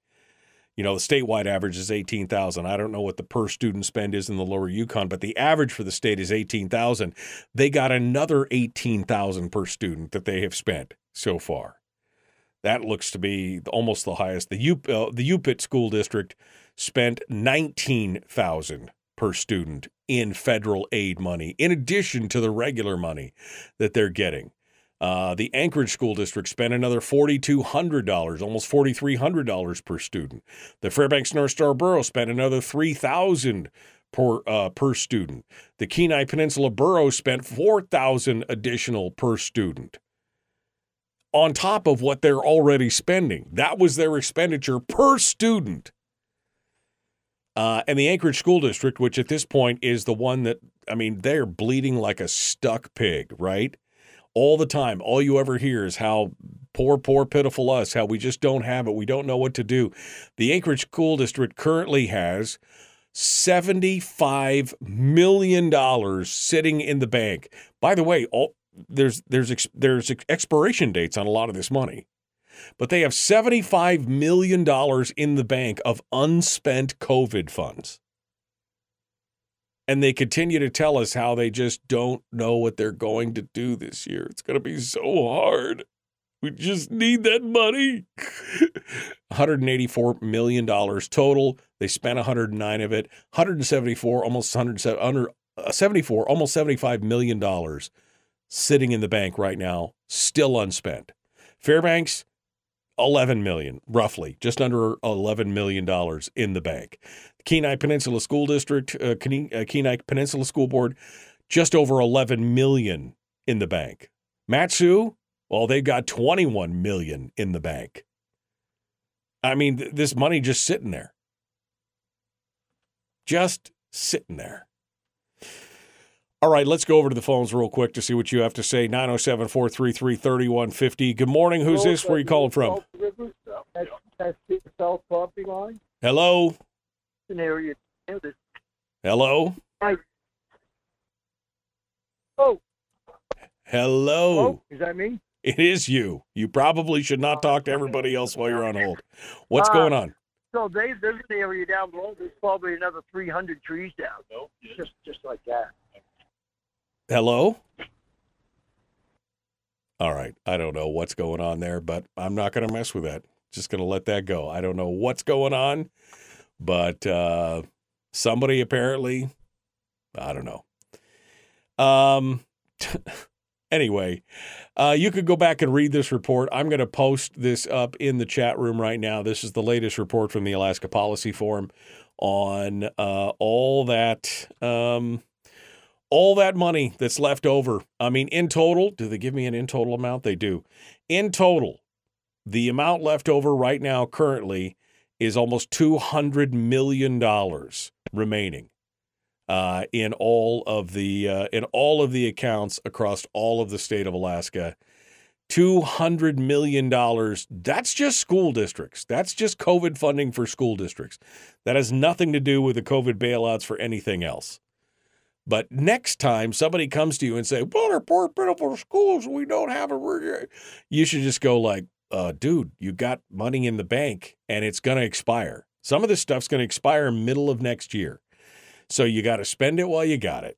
You know, the statewide average is eighteen thousand dollars. I don't know what the per student spend is in the Lower Yukon, but the average for the state is eighteen thousand dollars. They got another eighteen thousand dollars per student that they have spent so far. That looks to be almost the highest. The U P, uh, the UPIT school district spent nineteen thousand dollars per student in federal aid money, in addition to the regular money that they're getting. Uh, the Anchorage School District spent another four thousand two hundred dollars, almost four thousand three hundred dollars per student. The Fairbanks North Star Borough spent another three thousand dollars per uh, per student. The Kenai Peninsula Borough spent four thousand dollars additional per student, on top of what they're already spending. That was their expenditure per student. Uh, and the Anchorage School District, which at this point is the one that, I mean, they're bleeding like a stuck pig, right? All the time. All you ever hear is how poor, poor, pitiful us, how we just don't have it. We don't know what to do. The Anchorage School District currently has seventy-five million dollars sitting in the bank. By the way, all There's there's ex, there's expiration dates on a lot of this money, but they have seventy-five million dollars in the bank of unspent COVID funds. And they continue to tell us how they just don't know what they're going to do this year. It's going to be so hard. We just need that money. one hundred eighty-four million dollars total. They spent one hundred nine of it. one hundred seventy-four, almost one hundred seventy-four, almost seventy-five million dollars sitting in the bank right now, still unspent. Fairbanks, eleven million dollars, roughly, just under eleven million dollars in the bank. Kenai Peninsula School District, uh, Kenai Peninsula School Board, just over eleven million dollars in the bank. Matsu, well, they've got twenty-one million dollars in the bank. I mean, th- this money just sitting there. just sitting there. All right, let's go over to the phones real quick to see what you have to say. nine oh seven, four three three, three one five zero. Good morning. Who's this? Where are you calling from? Hello? Hello? Oh. Hello. Is that me? It is you. You probably should not talk to everybody else while you're on hold. What's uh, going on? So they, there's an area down below. There's probably another three hundred trees down. Nope. Just, just like that. Hello? All right. I don't know what's going on there, but I'm not going to mess with that. Just going to let that go. I don't know what's going on, but uh, somebody apparently, I don't know. Um. Anyway, uh, you could go back and read this report. I'm going to post this up in the chat room right now. This is the latest report from the Alaska Policy Forum on uh, all that um, all that money that's left over. I mean, in total, do they give me an in total amount? They do. In total, the amount left over right now currently is almost two hundred million dollars remaining. Uh, in all of the uh, in all of the accounts across all of the state of Alaska, two hundred million dollars. That's just school districts. That's just COVID funding for school districts. That has nothing to do with the COVID bailouts for anything else. But next time somebody comes to you and say, well, they're poor, pitiful schools. We don't have a... You should just go like, uh, dude, you got money in the bank and it's going to expire. Some of this stuff's going to expire middle of next year. So you got to spend it while you got it.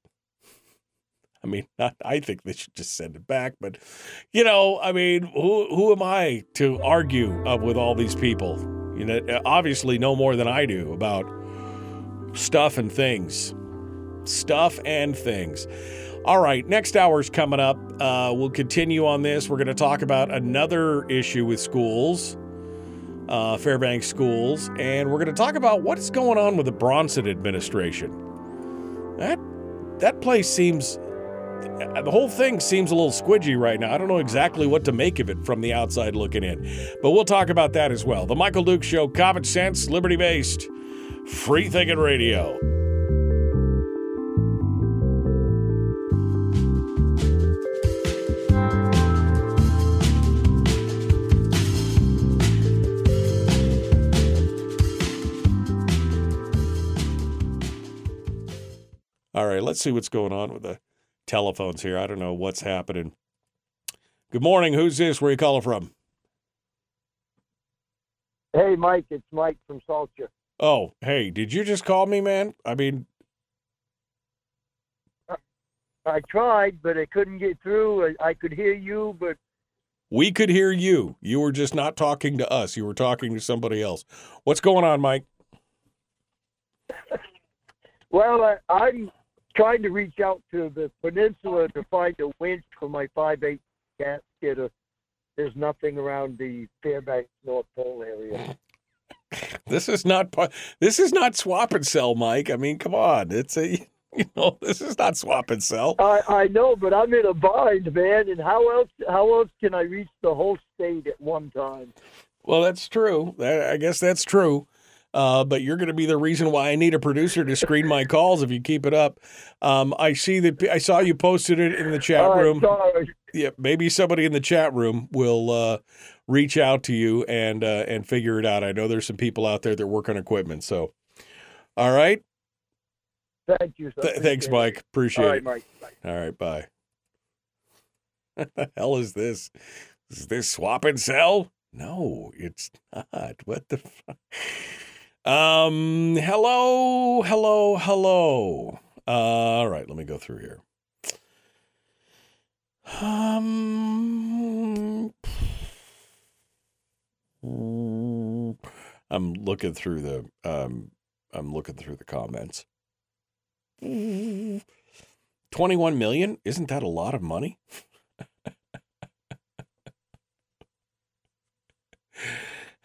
I mean, I, I think they should just send it back. But, you know, I mean, who who am I to argue up with all these people? You know, obviously no more than I do about stuff and things. Stuff and things. All right, next hour's coming up. Uh, we'll continue on this. We're going to talk about another issue with schools. Uh, Fairbanks schools, and we're going to talk about what's going on with the Bronson administration. That that place seems, the whole thing seems a little squidgy right now. I don't know exactly what to make of it from the outside looking in, but we'll talk about that as well. The Michael Dukes Show, common sense, liberty-based, free-thinking radio. All right, let's see what's going on with the telephones here. I don't know what's happening. Good morning. Who's this? Where are you calling from? Hey, Mike. It's Mike from Salter. Oh, hey. Did you just call me, man? I mean... I tried, but I couldn't get through. I could hear you, but... We could hear you. You were just not talking to us. You were talking to somebody else. What's going on, Mike? Well, I, I'm... trying to reach out to the peninsula to find a winch for my five eight gasket. Uh, there's nothing around the Fairbanks North Pole area. This is not this is not swap and sell, Mike. I mean, come on, it's a you know this is not swap and sell. I, I know, but I'm in a bind, man. And how else how else can I reach the whole state at one time? Well, that's true. I guess that's true. Uh, but you're going to be the reason why I need a producer to screen my calls if you keep it up. Um, I see that I saw you posted it in the chat oh, room. Sorry. Yeah, maybe somebody in the chat room will uh, reach out to you and uh, and figure it out. I know there's some people out there that work on equipment. So, all right. Thank you. Th- thanks, Mike. Appreciate all right, it. Mike. All right, bye. What the hell is this? Is this swap and sell? No, it's not. What the fuck? Um, hello, hello, hello. Uh, all right, let me go through here. Um, I'm looking through the, um, I'm looking through the comments. twenty-one million? Isn't that a lot of money?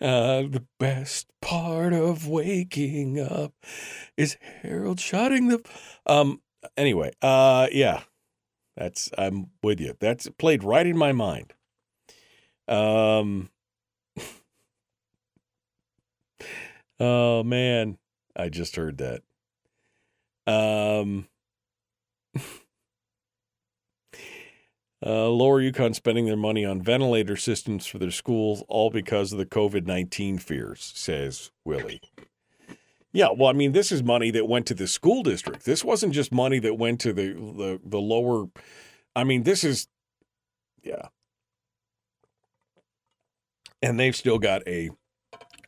Uh, the best part of waking up is Harold shutting the... Um. Anyway, uh, yeah, that's I'm with you. That's played right in my mind. Um. Oh, man, I just heard that. Um, uh, Lower Yukon spending their money on ventilator systems for their schools, all because of the COVID nineteen fears, says Willie. Yeah, well, I mean, this is money that went to the school district. This wasn't just money that went to the the, the lower. I mean, this is, yeah. And they've still got a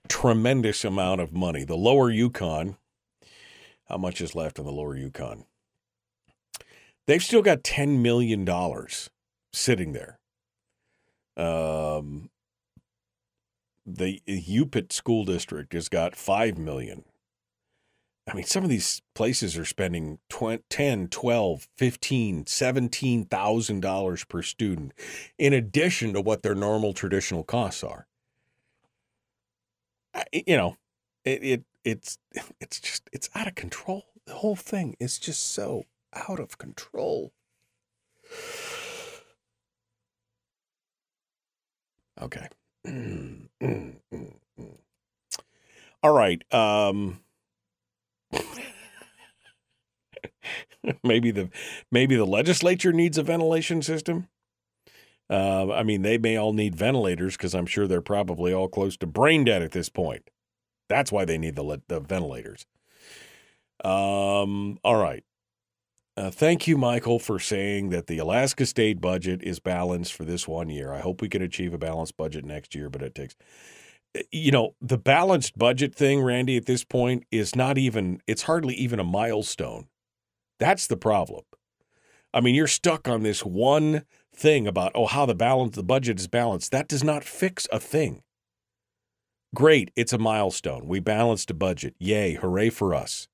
tremendous amount of money. The Lower Yukon, how much is left in the Lower Yukon? They've still got ten million dollars sitting there. Um, the U P I T school district has got five million dollars. I mean, some of these places are spending ten, twelve, fifteen, seventeen thousand dollars per student in addition to what their normal traditional costs are. I, you know, it, it it's it's just it's out of control. The whole thing is just so out of control. Okay. All right. Um maybe the maybe the legislature needs a ventilation system. Uh, I mean, they may all need ventilators because I'm sure they're probably all close to brain dead at this point. That's why they need the the ventilators. Um, all right. Uh, thank you, Michael, for saying that the Alaska state budget is balanced for this one year. I hope we can achieve a balanced budget next year, but it takes. You know, the balanced budget thing, Randy, at this point is not even, it's hardly even a milestone. That's the problem. I mean, you're stuck on this one thing about, oh, how the balance, the budget is balanced. That does not fix a thing. Great. It's a milestone. We balanced a budget. Yay. Hooray for us.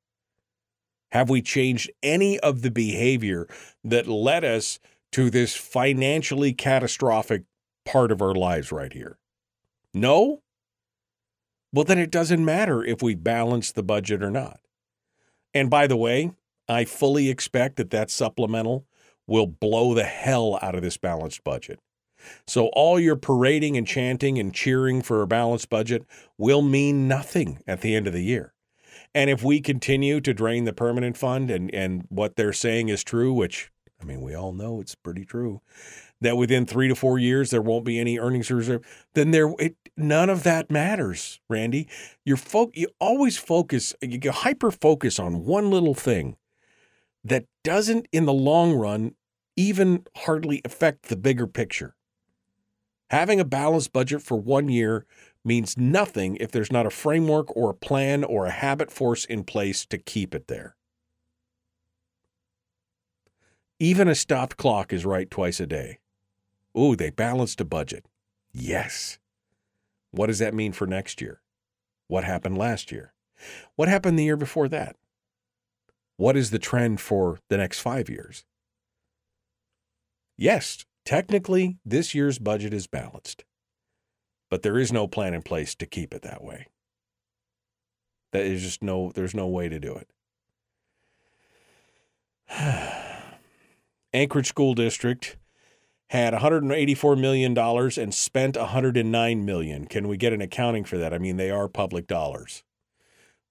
Have we changed any of the behavior that led us to this financially catastrophic part of our lives right here? No? Well, then it doesn't matter if we balance the budget or not. And by the way, I fully expect that that supplemental will blow the hell out of this balanced budget. So all your parading and chanting and cheering for a balanced budget will mean nothing at the end of the year. And if we continue to drain the permanent fund and, and what they're saying is true, which, I mean, we all know it's pretty true, that within three to four years there won't be any earnings reserve, then there it, none of that matters, Randy. You're fo- you always focus, you hyper-focus on one little thing that doesn't in the long run even hardly affect the bigger picture. Having a balanced budget for one year means nothing if there's not a framework or a plan or a habit force in place to keep it there. Even a stopped clock is right twice a day. Ooh, they balanced a budget. Yes. What does that mean for next year? What happened last year? What happened the year before that? What is the trend for the next five years? Yes, technically this year's budget is balanced, but there is no plan in place to keep it that way. That is just no, there's no way to do it. Anchorage School District had one hundred eighty-four million dollars and spent one hundred nine million dollars. Can we get an accounting for that? I mean, they are public dollars.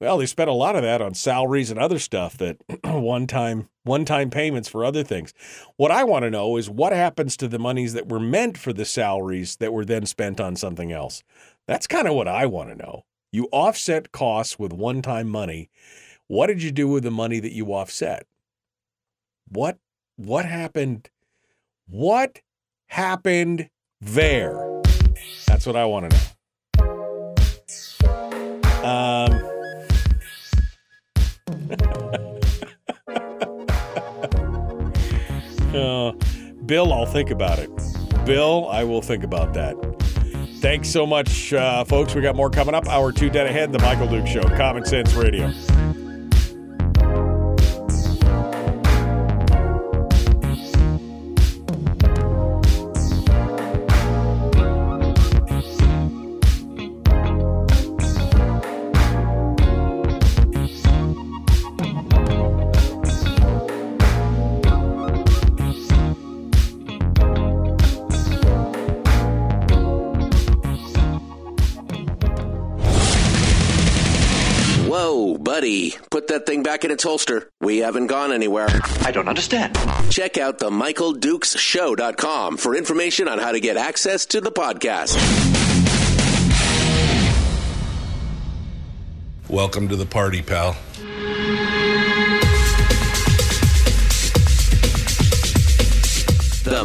Well, they spent a lot of that on salaries and other stuff that one-time one-time payments for other things. What I want to know is what happens to the monies that were meant for the salaries that were then spent on something else. That's kind of what I want to know. You offset costs with one-time money. What did you do with the money that you offset? What? What happened? What happened there? That's what I want to know. Um, uh, Bill, I'll think about it. Bill, I will think about that. Thanks so much, uh, folks. We got more coming up. Hour two dead ahead. The Michael Dukes Show, Common Sense Radio. Whoa, buddy. Put that thing back in its holster. We haven't gone anywhere. I don't understand. Check out the Michael Dukes Show dot com for information on how to get access to the podcast. Welcome to the party, pal. The,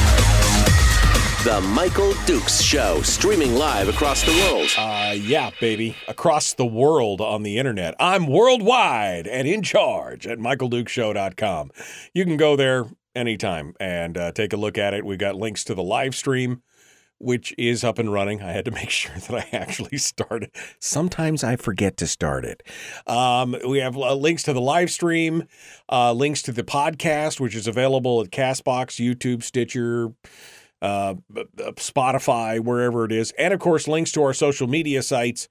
The Michael Dukes Show, streaming live across the world. Uh, yeah, baby. Across the world on the internet. I'm worldwide and in charge at Michael Dukes Show dot com. You can go there anytime and uh, take a look at it. We've got links to the live stream, which is up and running. I had to make sure that I actually started. Sometimes I forget to start it. Um, we have uh, links to the live stream, uh, links to the podcast, which is available at CastBox, YouTube, Stitcher, Uh, Spotify, wherever it is. And, of course, links to our social media sites,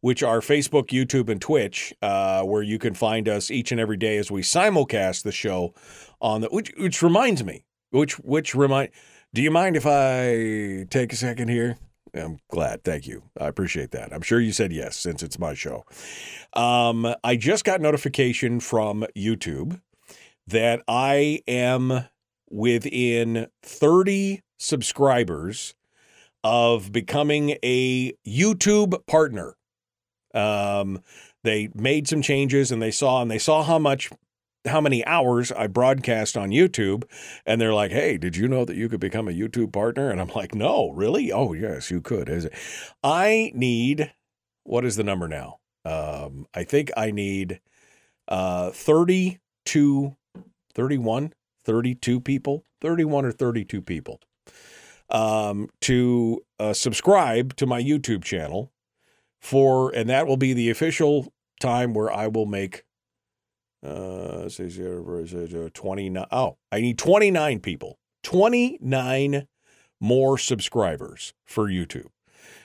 which are Facebook, YouTube, and Twitch, uh, where you can find us each and every day as we simulcast the show on the which, – which reminds me. Which which remind – do you mind if I take a second here? I'm glad. Thank you. I appreciate that. I'm sure you said yes since it's my show. Um, I just got notification from YouTube that I am within thirty subscribers of becoming a YouTube partner. Um, they made some changes and they saw and they saw how much, how many hours I broadcast on YouTube. And they're like, hey, did you know that you could become a YouTube partner? And I'm like, no, really? Oh, yes, you could. Is it? I need, what is the number now? Um, I think I need uh, thirty-two, thirty-one, thirty-two people, thirty-one or thirty-two people. Um, to uh, subscribe to my YouTube channel for, and that will be the official time where I will make uh, twenty-nine. Oh, I need twenty-nine people, twenty-nine more subscribers for YouTube.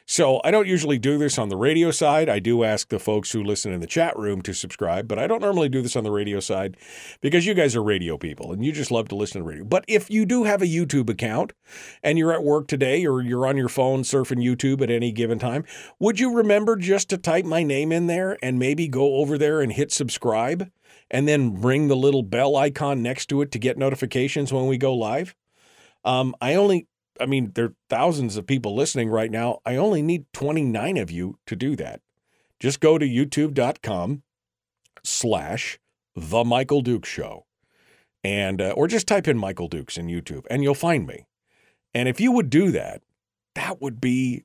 So I don't usually do this on the radio side. I do ask the folks who listen in the chat room to subscribe, but I don't normally do this on the radio side because you guys are radio people and you just love to listen to radio. But if you do have a YouTube account and you're at work today or you're on your phone surfing YouTube at any given time, would you remember just to type my name in there and maybe go over there and hit subscribe and then ring the little bell icon next to it to get notifications when we go live? Um, I only... I mean, there are thousands of people listening right now. I only need twenty-nine of you to do that. Just go to youtube.com slash The Michael Dukes Show, and uh, or just type in Michael Dukes in YouTube, and you'll find me. And if you would do that, that would be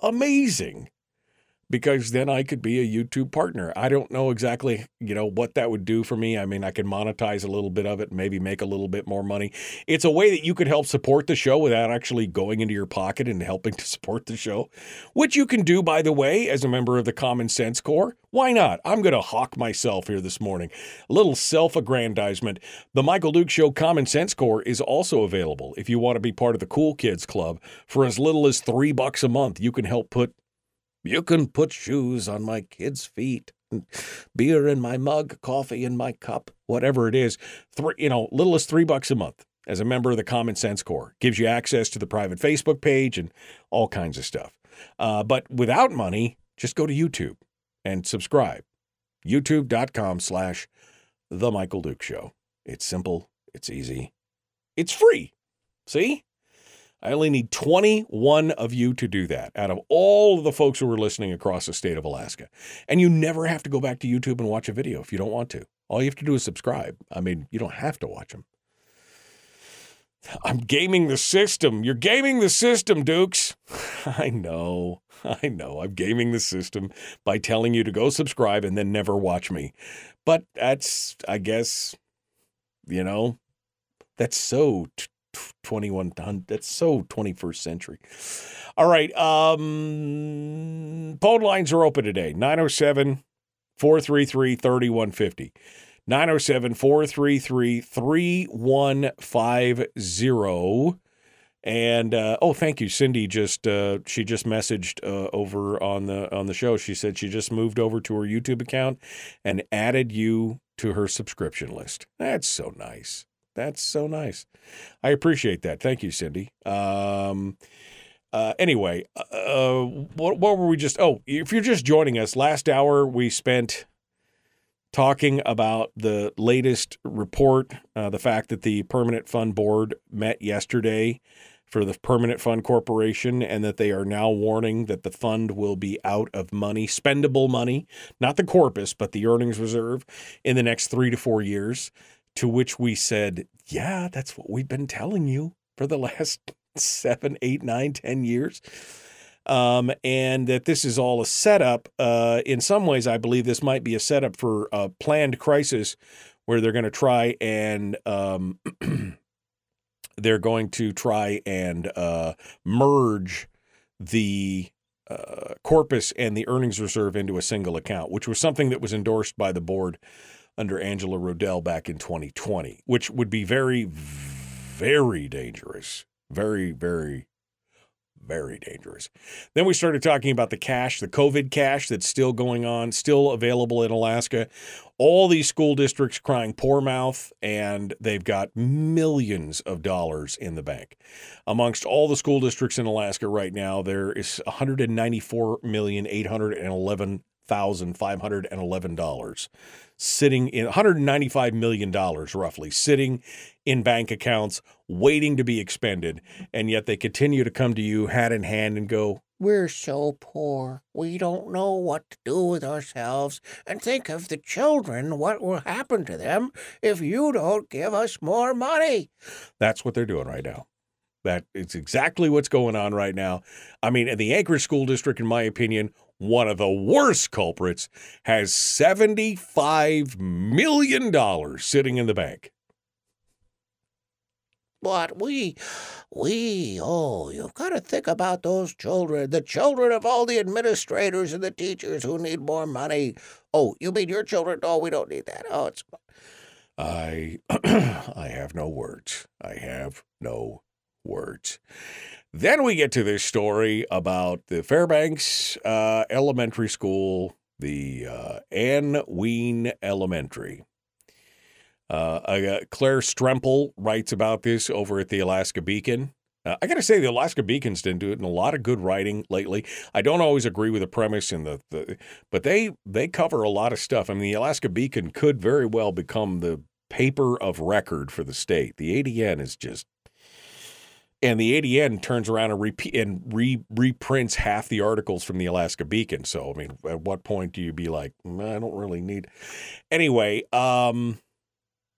amazing, because then I could be a YouTube partner. I don't know exactly, you know, what that would do for me. I mean, I could monetize a little bit of it, maybe make a little bit more money. It's a way that you could help support the show without actually going into your pocket and helping to support the show, which you can do, by the way, as a member of the Common Sense Corps. Why not? I'm going to hawk myself here this morning. A little self-aggrandizement. The Michael Dukes Show Common Sense Corps is also available if you want to be part of the Cool Kids Club. For as little as three bucks a month, you can help put You can put shoes on my kids' feet, beer in my mug, coffee in my cup, whatever it is. Three, you know, little as three bucks a month as a member of the Common Sense Corps. Gives you access to the private Facebook page and all kinds of stuff. Uh, but without money, just go to YouTube and subscribe. YouTube.com slash The Michael Dukes Show. It's simple. It's easy. It's free. See? I only need twenty-one of you to do that out of all of the folks who are listening across the state of Alaska. And you never have to go back to YouTube and watch a video if you don't want to. All you have to do is subscribe. I mean, you don't have to watch them. I'm gaming the system. You're gaming the system, Dukes. I know. I know. I'm gaming the system by telling you to go subscribe and then never watch me. But that's, I guess, you know, that's so... T- twenty-one hundred. That's so twenty-first century. All right. Um, phone lines are open today. nine oh seven four three three, three one five zero. nine oh seven, four three three, three one five zero. And uh, oh, thank you, Cindy. Just uh, she just messaged uh, over on the on the show. She said she just moved over to her YouTube account and added you to her subscription list. That's so nice. That's so nice. I appreciate that. Thank you, Cindy. Um, uh, anyway, uh, what, what were we just? Oh, if you're just joining us, last hour we spent talking about the latest report, uh, the fact that the Permanent Fund Board met yesterday for the Permanent Fund Corporation, and that they are now warning that the fund will be out of money, spendable money, not the corpus, but the earnings reserve, in the next three to four years, to which we said, yeah, that's what we've been telling you for the last seven, eight, nine, ten years. Um, and that this is all a setup. Uh, in some ways, I believe this might be a setup for a planned crisis where they're going to try and um, they're going to try and uh, merge the uh, corpus and the earnings reserve into a single account, which was something that was endorsed by the board under Angela Rodell back in twenty twenty, which would be very, very dangerous, very, very Very dangerous. Then we started talking about the cash, the COVID cash that's still going on, still available in Alaska. All these school districts crying poor mouth, and they've got millions of dollars in the bank. Amongst all the school districts in Alaska right now, there is one hundred ninety-four million, eight hundred eleven thousand, five hundred eleven dollars sitting in one hundred ninety-five million dollars roughly sitting in bank accounts waiting to be expended. And yet they continue to come to you hat in hand and go, we're so poor. We don't know what to do with ourselves. And think of the children, what will happen to them if you don't give us more money. That's what they're doing right now. That it's exactly what's going on right now. I mean, in the Anchorage School District, in my opinion, one of the worst culprits, has seventy-five million dollars sitting in the bank. But we, we, oh, you've got to think about those children, the children of all the administrators and the teachers who need more money. Oh, you mean your children? Oh, we don't need that. Oh, it's. I, I have no words. I have no words. Then we get to this story about the Fairbanks uh, Elementary School, the uh, Ann Wien Elementary. Uh, uh, Claire Strempel writes about this over at the Alaska Beacon. Uh, I got to say, the Alaska Beacon's been doing a lot of good writing lately. I don't always agree with the premise, in the, the but they they cover a lot of stuff. I mean, the Alaska Beacon could very well become the paper of record for the state. The A D N is just. And the A D N turns around and, repeat, and re, reprints half the articles from the Alaska Beacon. So, I mean, at what point do you be like, I don't really need. Anyway, um,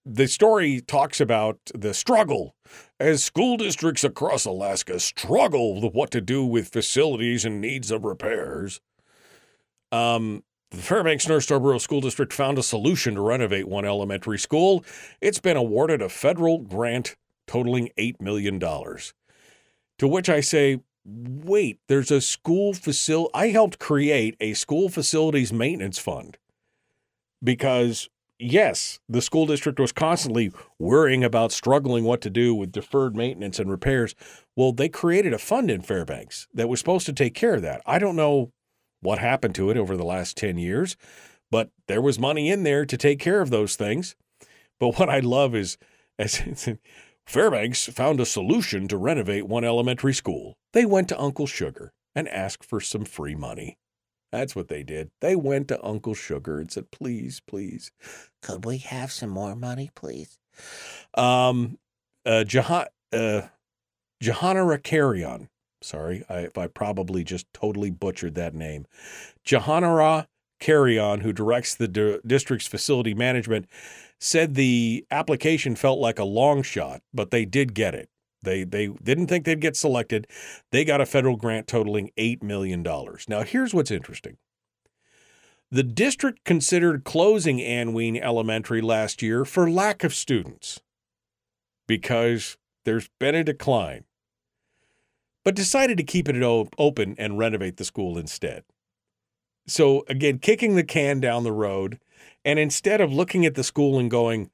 the story talks about the struggle as school districts across Alaska struggle with what to do with facilities and needs of repairs. Um. The Fairbanks North Star Borough School District found a solution to renovate one elementary school. It's been awarded a federal grant totaling eight million dollars. To which I say, wait, there's a school facility. I helped create a school facilities maintenance fund because, yes, the school district was constantly worrying about struggling what to do with deferred maintenance and repairs. Well, they created a fund in Fairbanks that was supposed to take care of that. I don't know what happened to it over the last ten years, but there was money in there to take care of those things. But what I love is, as Fairbanks found a solution to renovate one elementary school. They went to Uncle Sugar and asked for some free money. That's what they did. They went to Uncle Sugar and said, please, please, could we have some more money, please? Um, uh, Jah- uh, Johanna Rakarian. Sorry, I, if I probably just totally butchered that name. Johanna Rakarian, who directs the di- district's facility management, said the application felt like a long shot, but they did get it. They they didn't think they'd get selected. They got a federal grant totaling eight million dollars. Now, here's what's interesting. The district considered closing Ann Wien Elementary last year for lack of students because there's been a decline, but decided to keep it open and renovate the school instead. So again, kicking the can down the road, and instead of looking at the school and going,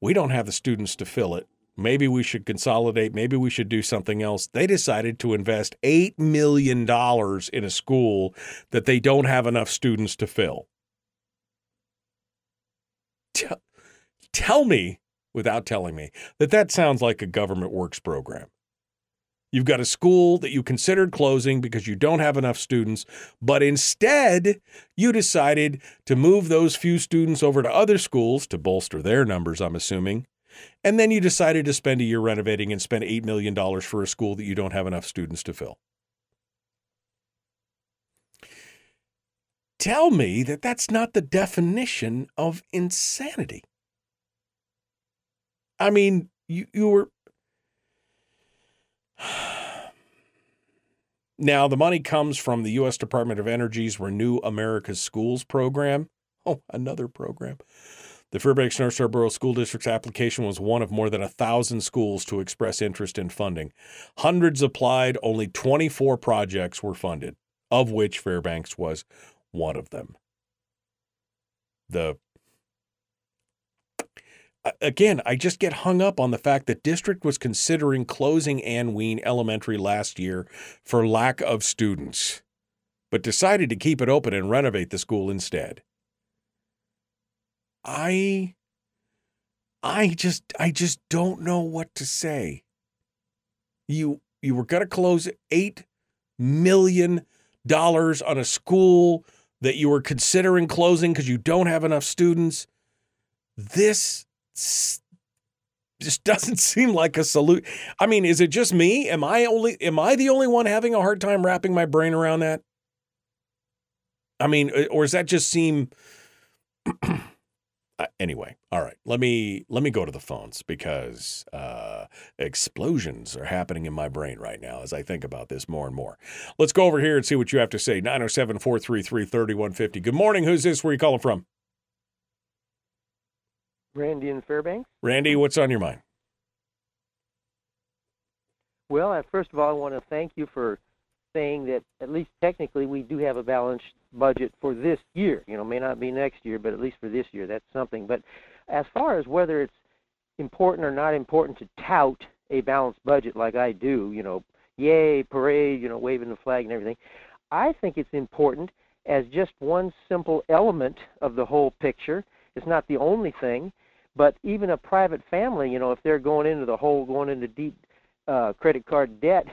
we don't have the students to fill it, maybe we should consolidate, maybe we should do something else, they decided to invest eight million dollars in a school that they don't have enough students to fill. Tell, tell me, without telling me, that that sounds like a government works program. You've got a school that you considered closing because you don't have enough students, but instead you decided to move those few students over to other schools to bolster their numbers, I'm assuming. And then you decided to spend a year renovating and spend eight million dollars for a school that you don't have enough students to fill. Tell me that that's not the definition of insanity. I mean, you, you were... Now, the money comes from the U S Department of Energy's Renew America's Schools program. Oh, another program. The Fairbanks-North Shore Borough School District's application was one of more than one thousand schools to express interest in funding. Hundreds applied. Only twenty-four projects were funded, of which Fairbanks was one of them. The Again, I just get hung up on the fact that district was considering closing Ann Wien Elementary last year for lack of students, but decided to keep it open and renovate the school instead. I, I just, I just don't know what to say. You, you were going to close eight million dollars on a school that you were considering closing because you don't have enough students. This just doesn't seem like a salute. I mean, is it just me? Am I only, am I the only one having a hard time wrapping my brain around that? I mean, or does that just seem... Anyway, all right, let me let me go to the phones because uh, explosions are happening in my brain right now as I think about this more and more. Let's go over here and see what you have to say. nine oh seven, four three three, three one five zero. Good morning. Who's this? Where are you calling from? Randy in Fairbanks. Randy, what's on your mind? Well, I first of all want to thank you for saying that at least technically we do have a balanced budget for this year. You know, may not be next year, but at least for this year, that's something. But as far as whether it's important or not important to tout a balanced budget like I do, you know, yay, parade, you know, waving the flag and everything, I think it's important as just one simple element of the whole picture. It's not the only thing, but even a private family, you know, if they're going into the hole, going into deep uh, credit card debt,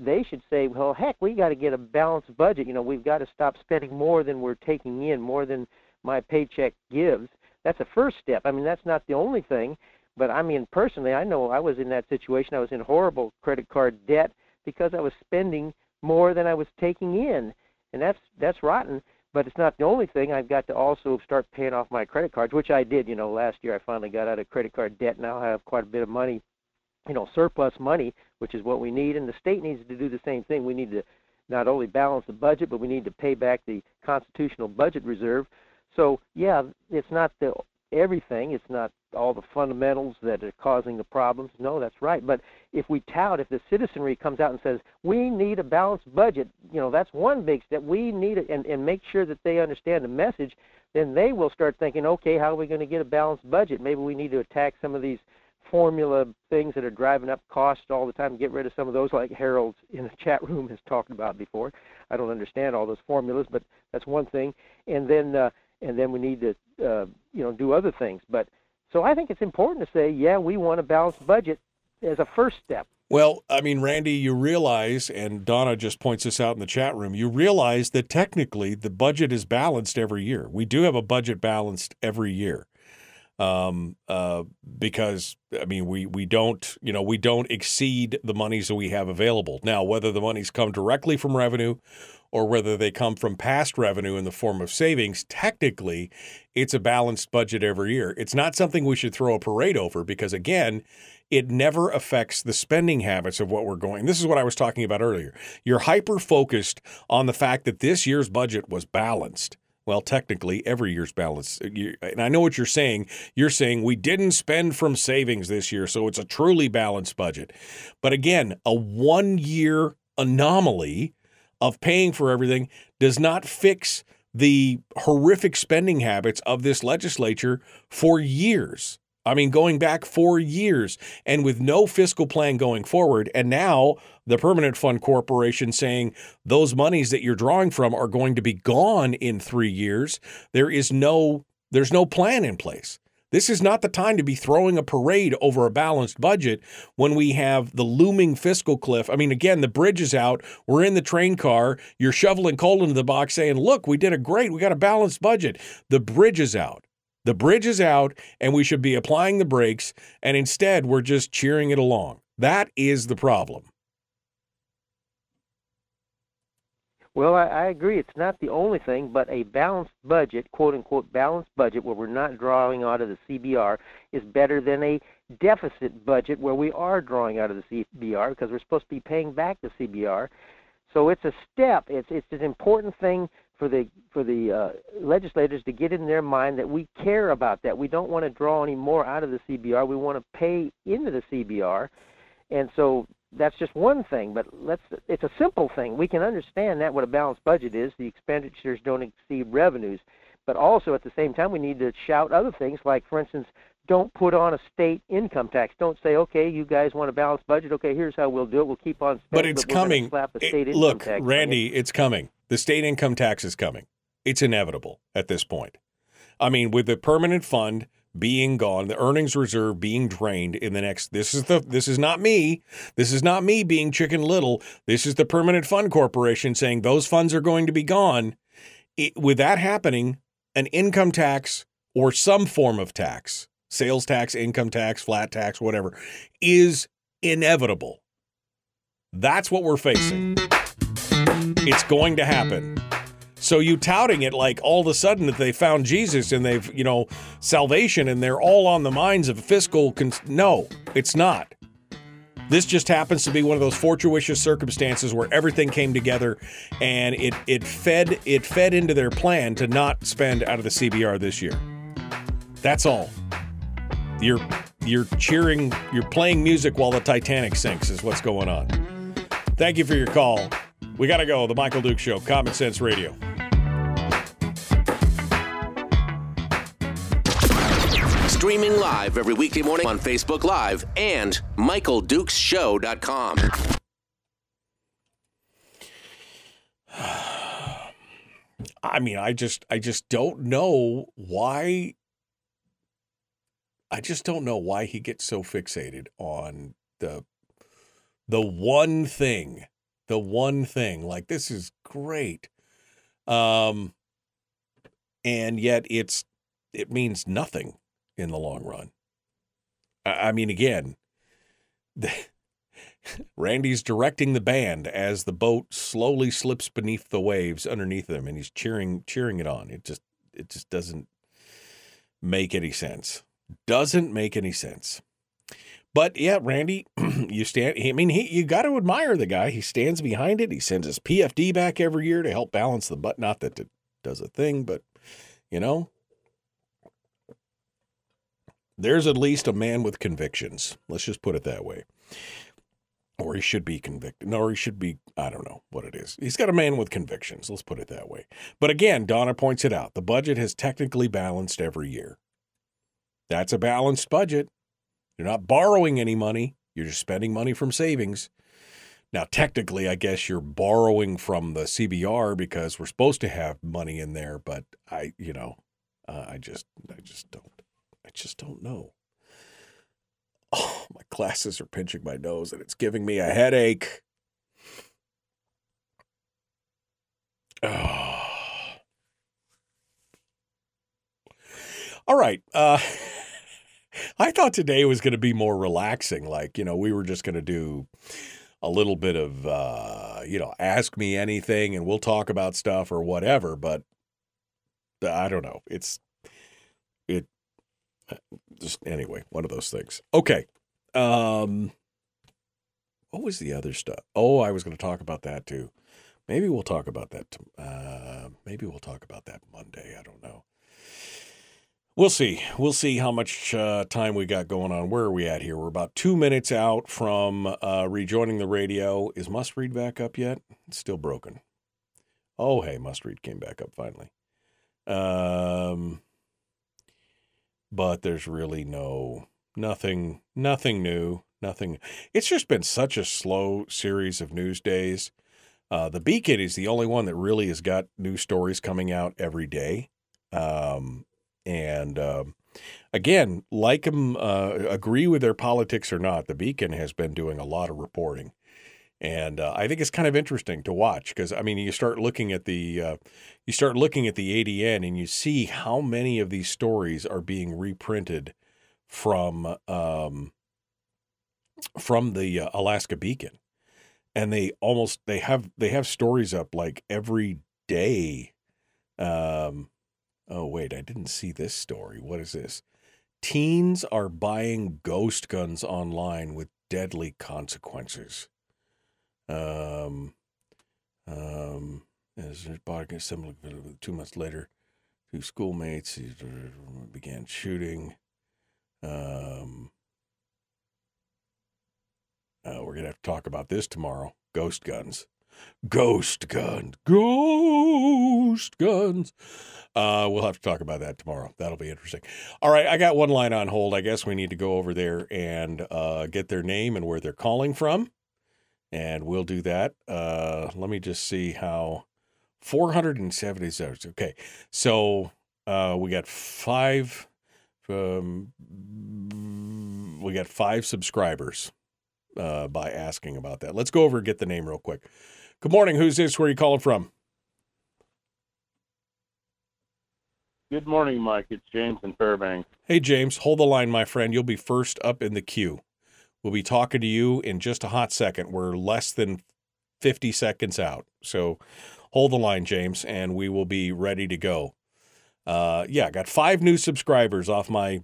they should say, well, heck, we got to get a balanced budget. You know, we've got to stop spending more than we're taking in, more than my paycheck gives. That's a first step. I mean, that's not the only thing, but I mean, personally, I know I was in that situation. I was in horrible credit card debt because I was spending more than I was taking in, and that's that's rotten. But it's not the only thing. I've got to also start paying off my credit cards, which I did. You know, last year I finally got out of credit card debt. Now I have quite a bit of money, you know, surplus money, which is what we need. And the state needs to do the same thing. We need to not only balance the budget, but we need to pay back the constitutional budget reserve. So, yeah, it's not the everything. It's not all the fundamentals that are causing the problems. No, that's right. But if we tout, if the citizenry comes out and says, we need a balanced budget, you know, that's one big step. We need it, and, and make sure that they understand the message, then they will start thinking, okay, how are we going to get a balanced budget? Maybe we need to attack some of these formula things that are driving up costs all the time, get rid of some of those like Harold in the chat room has talked about before. I don't understand all those formulas, but that's one thing. And then, uh, and then we need to, uh, you know, do other things. But so I think it's important to say, yeah, we want a balanced budget as a first step. Well, I mean, Randy, you realize, and Donna just points this out in the chat room, you realize that technically the budget is balanced every year. We do have a budget balanced every year um, uh, because, I mean, we, we don't, you know, we don't exceed the monies that we have available. Now, whether the monies come directly from revenue or whether they come from past revenue in the form of savings, technically, it's a balanced budget every year. It's not something we should throw a parade over because, again, it never affects the spending habits of what we're going. This is what I was talking about earlier. You're hyper-focused on the fact that this year's budget was balanced. Well, technically, every year's balanced. And I know what you're saying. You're saying we didn't spend from savings this year, so it's a truly balanced budget. But again, a one-year anomaly of paying for everything does not fix the horrific spending habits of this legislature for years. I mean, going back four years and with no fiscal plan going forward. And now the Permanent Fund Corporation saying those monies that you're drawing from are going to be gone in three years. There is no there's no plan in place. This is not the time to be throwing a parade over a balanced budget when we have the looming fiscal cliff. I mean, again, the bridge is out. We're in the train car. You're shoveling coal into the box saying, look, we did a great. We got a balanced budget. The bridge is out. The bridge is out, and we should be applying the brakes, and instead we're just cheering it along. That is the problem. Well, I, I agree. It's not the only thing, but a balanced budget, quote-unquote balanced budget, where we're not drawing out of the C B R is better than a deficit budget where we are drawing out of the C B R because we're supposed to be paying back the C B R. So it's a step. It's, it's an important thing for the for the uh, legislators to get in their mind that we care about that. We don't want to draw any more out of the C B R. We want to pay into the C B R. And so that's just one thing, but let's it's a simple thing. We can understand that what a balanced budget is. The expenditures don't exceed revenues. But also at the same time, we need to shout other things like, for instance, don't put on a state income tax. Don't say, okay, you guys want a balanced budget. Okay, here's how we'll do it. We'll keep on spending. But it's but coming. Slap a state it, income look, tax Randy, it. It's coming. The state income tax is coming. It's inevitable at this point. I mean, with the permanent fund being gone, the earnings reserve being drained in the next, this is the this is not me. This is not me being Chicken Little. This is the Permanent Fund Corporation saying those funds are going to be gone. It, with that happening, an income tax or some form of tax, sales tax, income tax, flat tax, whatever, is inevitable. That's what we're facing. It's going to happen. So you touting it like all of a sudden that they found Jesus and they've, you know, salvation and they're all on the minds of fiscal. Con- no, it's not. This just happens to be one of those fortuitous circumstances where everything came together and it, it fed it fed into their plan to not spend out of the C B R this year. That's all. You're you're cheering, you're playing music while the Titanic sinks is what's going on. Thank you for your call. We got to go. The Michael Dukes Show, Common Sense Radio. Streaming live every weekday morning on Facebook Live and Michael Dukes Show dot com. I mean, I just I just don't know why. I just don't know why he gets so fixated on the the one thing. The one thing, like, this is great. Um, and yet it's it means nothing in the long run. I, I mean, again, the, Randy's directing the band as the boat slowly slips beneath the waves underneath them, and he's cheering cheering it on. It just it just doesn't make any sense. Doesn't make any sense. But yeah, Randy, you stand. I mean, he, you got to admire the guy. He stands behind it. He sends his P F D back every year to help balance the budget. Not that it does a thing, but you know, there's at least a man with convictions. Let's just put it that way. Or he should be convicted. No, or he should be, I don't know what it is. He's got a man with convictions. Let's put it that way. But again, Donna points it out. The budget has technically balanced every year. That's a balanced budget. You're not borrowing any money. You're just spending money from savings. Now, technically, I guess you're borrowing from the C B R because we're supposed to have money in there. But I, you know, uh, I just, I just don't, I just don't know. Oh, my glasses are pinching my nose and it's giving me a headache. Oh. All right. Uh, I thought today was going to be more relaxing. Like, you know, we were just going to do a little bit of, uh, you know, ask me anything and we'll talk about stuff or whatever. But I don't know. It's it just anyway, one of those things. OK, um, what was the other stuff? Oh, I was going to talk about that, too. Maybe we'll talk about that. Uh, maybe we'll talk about that Monday. I don't know. We'll see. We'll see how much uh, time we got going on. Where are we at here? We're about two minutes out from uh, rejoining the radio. Is Must Read back up yet? It's still broken. Oh, hey, Must Read came back up finally. Um, but there's really no, nothing, nothing new, nothing. It's just been such a slow series of news days. Uh, the Beacon is the only one that really has got new stories coming out every day. Um, and, um, again, like them, uh, agree with their politics or not, the Beacon has been doing a lot of reporting. And uh, I think it's kind of interesting to watch because, I mean, you start looking at the uh, you start looking at the A D N and you see how many of these stories are being reprinted from um, from the uh, Alaska Beacon, and they almost they have they have stories up like every day. Um, oh wait, I didn't see this story. What is this? Teens are buying ghost guns online with deadly consequences. Um, um, as his body assembled two months later, two schoolmates began shooting. Um, uh, we're going to have to talk about this tomorrow. Ghost guns, ghost guns, ghost guns. Uh, we'll have to talk about that tomorrow. That'll be interesting. All right. I got one line on hold. I guess we need to go over there and, uh, get their name and where they're calling from. And we'll do that. Uh, let me just see how four hundred seventy-seven. Okay. So uh, we got five. Um, we got five subscribers uh, by asking about that. Let's go over and get the name real quick. Good morning. Who's this? Where are you calling from? Good morning, Mike. It's James in Fairbanks. Hey, James. Hold the line, my friend. You'll be first up in the queue. We'll be talking to you in just a hot second. We're less than fifty seconds out. So hold the line, James, and we will be ready to go. Uh, yeah, got five new subscribers off my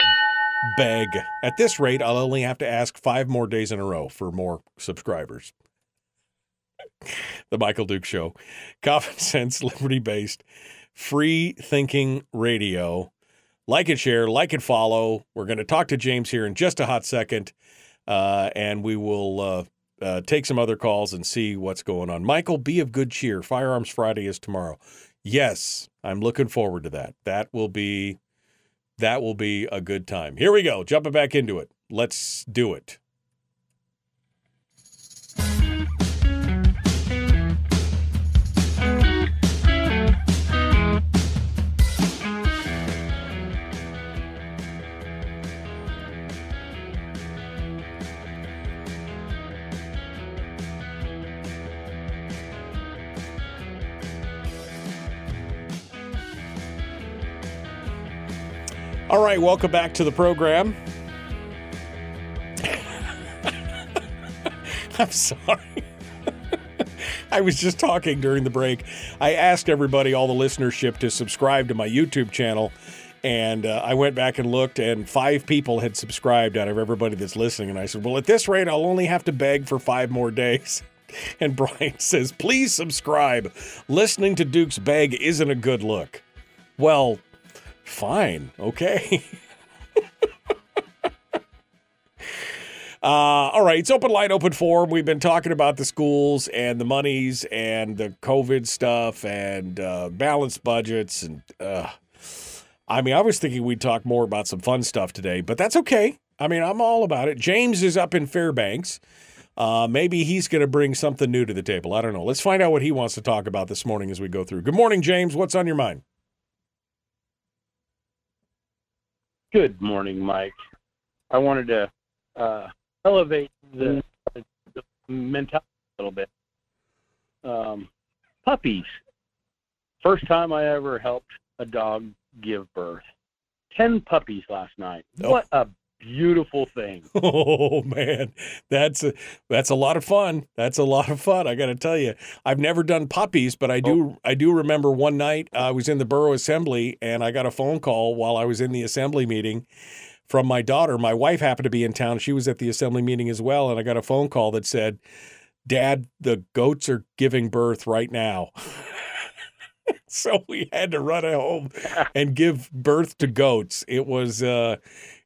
bag. At this rate, I'll only have to ask five more days in a row for more subscribers. The Michael Dukes Show. Common sense, liberty-based, free-thinking radio. Like and share, like and follow. We're going to talk to James here in just a hot second. Uh, and we will uh, uh, take some other calls and see what's going on. Michael, be of good cheer. Firearms Friday is tomorrow. Yes, I'm looking forward to that. That will be that will be a good time. Here we go. Jumping back into it. Let's do it. All right, welcome back to the program. I'm sorry. I was just talking during the break. I asked everybody, all the listenership, to subscribe to my YouTube channel, and uh, I went back and looked, and five people had subscribed out of everybody that's listening, and I said, well, at this rate, I'll only have to beg for five more days. And Brian says, please subscribe. Listening to Duke's beg isn't a good look. Well, fine. Okay. uh, all right. It's open line, open forum. We've been talking about the schools and the monies and the COVID stuff and uh, balanced budgets. And uh, I mean, I was thinking we'd talk more about some fun stuff today, but that's okay. I mean, I'm all about it. James is up in Fairbanks. Uh, maybe he's going to bring something new to the table. I don't know. Let's find out what he wants to talk about this morning as we go through. Good morning, James. What's on your mind? Good morning, Mike. I wanted to uh, elevate the, the mentality a little bit. Um, puppies. First time I ever helped a dog give birth. Ten puppies last night. Oh. What a beautiful thing. Oh, man. That's a, that's a lot of fun. That's a lot of fun. I got to tell you, I've never done puppies, but I do. Oh. I do remember one night I was in the borough assembly and I got a phone call while I was in the assembly meeting from my daughter. My wife happened to be in town. She was at the assembly meeting as well. And I got a phone call that said, Dad, the goats are giving birth right now. So we had to run home and give birth to goats. It was, uh,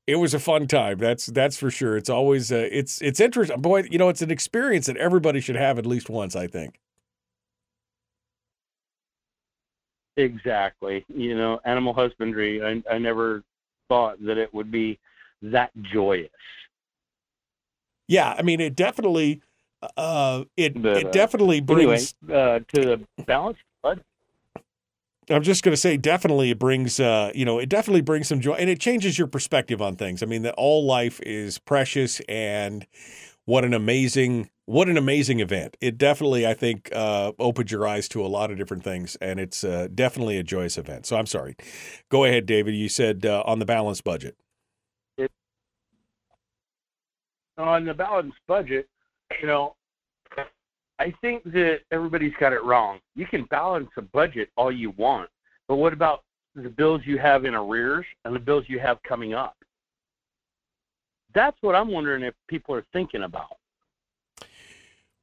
It was a fun time. That's that's for sure. It's always uh, it's it's interesting. Boy, you know, it's an experience that everybody should have at least once, I think. Exactly. You know, animal husbandry, I, I never thought that it would be that joyous. Yeah, I mean, it definitely, uh, it but, it definitely uh, brings anyway, uh, to the balance. But I'm just going to say, definitely it brings, uh, you know, it definitely brings some joy, and it changes your perspective on things. I mean, that all life is precious, and what an amazing, what an amazing event! It definitely, I think, uh, opened your eyes to a lot of different things, and it's uh, definitely a joyous event. So I'm sorry. Go ahead, David. You said uh, on the balance budget. On the balanced budget, you know, I think that everybody's got it wrong. You can balance a budget all you want, but what about the bills you have in arrears and the bills you have coming up? That's what I'm wondering if people are thinking about.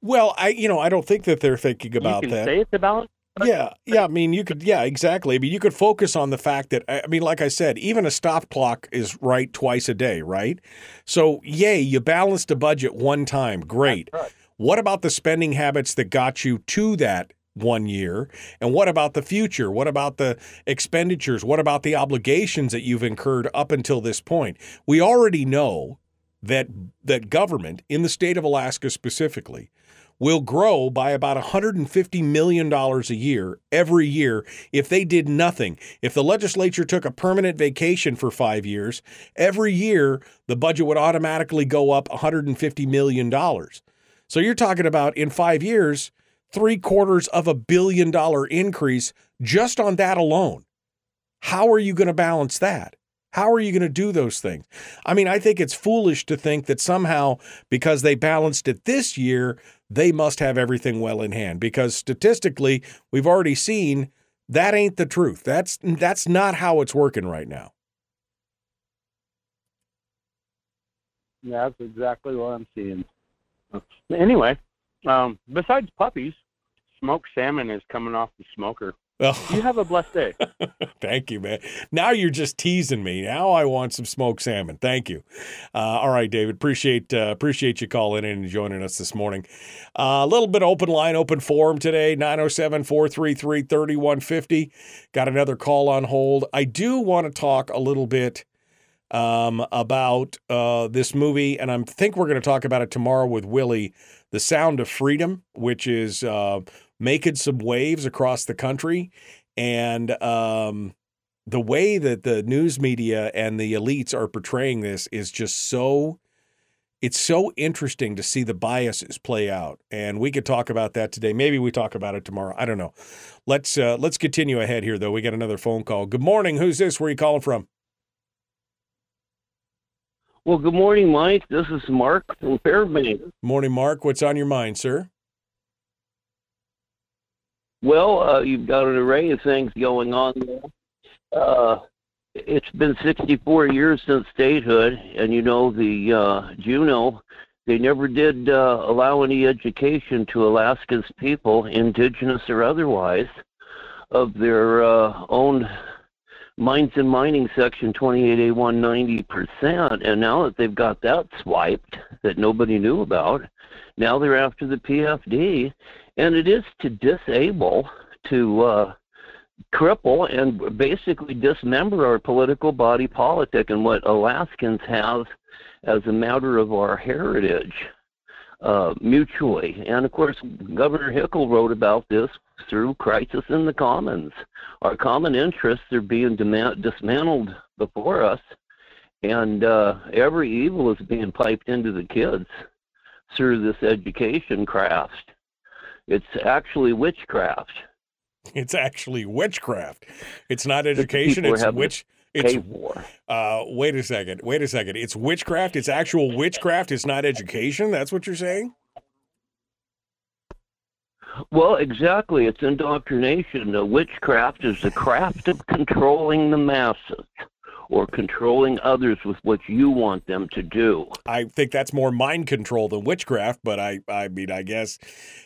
Well, I, you know, I don't think that they're thinking about that. You can say it's a balance. Yeah, yeah. I mean, you could, yeah, exactly. I mean, you could focus on the fact that, I mean, like I said, even a stop clock is right twice a day, right? So, yay, you balanced a budget one time. Great. Right. What about the spending habits that got you to that one year? And what about the future? What about the expenditures? What about the obligations that you've incurred up until this point? We already know that that government, in the state of Alaska specifically, will grow by about one hundred fifty million dollars a year every year if they did nothing. If the legislature took a permanent vacation for five years, every year the budget would automatically go up one hundred fifty million dollars. So you're talking about in five years, three quarters of a billion dollar increase just on that alone. How are you going to balance that? How are you going to do those things? I mean, I think it's foolish to think that somehow because they balanced it this year, they must have everything well in hand, because statistically, we've already seen that ain't the truth. That's that's not how it's working right now. Yeah, that's exactly what I'm seeing. Anyway, um, besides puppies, smoked salmon is coming off the smoker. Well, you have a blessed day. Thank you, man. Now you're just teasing me. Now I want some smoked salmon. Thank you. Uh, all right, David. Appreciate uh, appreciate you calling in and joining us this morning. A uh, little bit open line, open forum today, nine oh seven, four three three, three one five oh. Got another call on hold. I do want to talk a little bit um, about uh, this movie, and I think we're going to talk about it tomorrow with Willie, The Sound of Freedom, which is... Uh, making some waves across the country, and um, the way that the news media and the elites are portraying this is just so, it's so interesting to see the biases play out, and we could talk about that today. Maybe we talk about it tomorrow. I don't know. Let's uh, let's continue ahead here, though. We got another phone call. Good morning. Who's this? Where are you calling from? Well, good morning, Mike. This is Mark from Fairbanks. Morning, Mark. What's on your mind, sir? Well, uh, you've got an array of things going on there. Uh, it's been sixty-four years since statehood, and you know, the uh, Juneau, they never did uh, allow any education to Alaska's people, indigenous or otherwise, of their uh, own mines and mining section twenty-eight A one ninety percent, and now that they've got that swiped that nobody knew about, now they're after the P F D, and it is to disable, to uh, cripple, and basically dismember our political body politic and what Alaskans have as a matter of our heritage uh, mutually. And, of course, Governor Hickle wrote about this through Crisis in the Commons. Our common interests are being demand- dismantled before us, and uh, every evil is being piped into the kids through this education craft. It's actually witchcraft. It's actually witchcraft. It's not education. It's witch. It's war. Uh, wait a second. Wait a second. It's witchcraft. It's actual witchcraft. It's not education. That's what you're saying? Well, exactly. It's indoctrination. The witchcraft is the craft of controlling the masses, or controlling others with what you want them to do. I think that's more mind control than witchcraft, but I, I mean, I guess,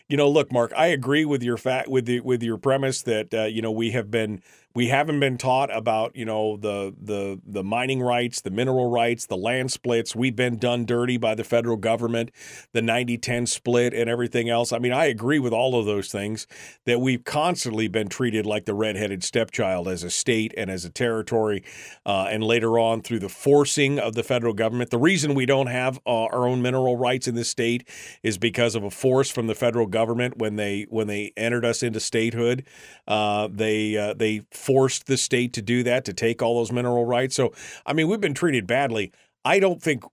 you know, look, Mark, I agree with your fact, with the, with your premise that, uh, you know, we have been, we haven't been taught about, you know, the the the mining rights, the mineral rights, the land splits. We've been done dirty by the federal government, the ninety ten split and everything else. I mean, I agree with all of those things, that we've constantly been treated like the redheaded stepchild as a state and as a territory, uh, and later on through the forcing of the federal government. The reason we don't have uh, our own mineral rights in this state is because of a force from the federal government when they when they entered us into statehood. Uh, they uh, they forced the state to do that, to take all those mineral rights. So, I mean, we've been treated badly. I don't think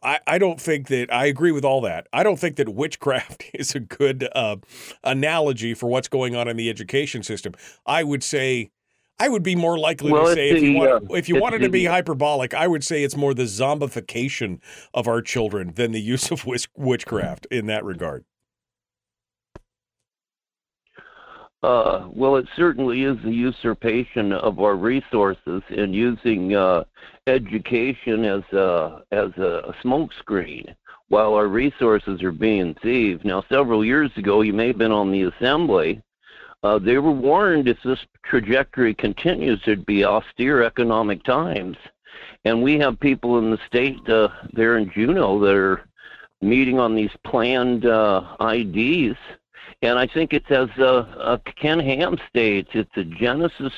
I, I don't think that I agree with all that. I don't think that witchcraft is a good uh, analogy for what's going on in the education system. I would say I would be more likely well, to say if the, you, want, uh, if you wanted the, to be hyperbolic, I would say it's more the zombification of our children than the use of witchcraft in that regard. Uh, well, it certainly is the usurpation of our resources and using uh, education as a, as a smokescreen while our resources are being thieved. Now, several years ago, you may have been on the assembly. Uh, they were warned if this trajectory continues, it'd be austere economic times. And we have people in the state uh, there in Juneau that are meeting on these planned uh, I Ds. And I think it's as uh, uh, Ken Ham states, it's a Genesis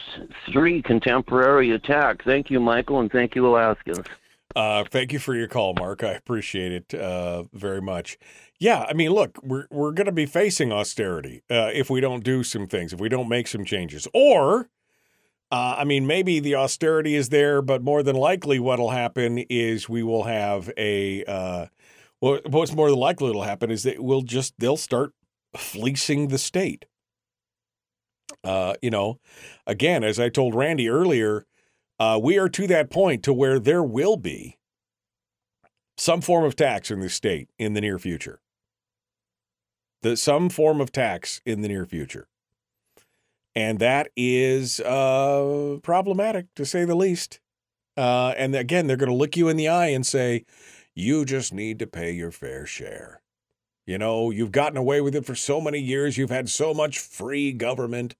three contemporary attack. Thank you, Michael, and thank you, Alaskans. Uh, thank you for your call, Mark. I appreciate it uh, very much. Yeah, I mean, look, we're we're going to be facing austerity uh, if we don't do some things, if we don't make some changes. Or, uh, I mean, maybe the austerity is there, but more than likely what will happen is we will have a uh, – well, what's more than likely will happen is that we'll just – they'll start – fleecing the state. Uh, you know, again, as I told Randy earlier, uh, we are to that point to where there will be some form of tax in this state in the near future. The, some form of tax in the near future. And that is uh, problematic, to say the least. Uh, and again, they're going to look you in the eye and say, you just need to pay your fair share. You know, you've gotten away with it for so many years. You've had so much free government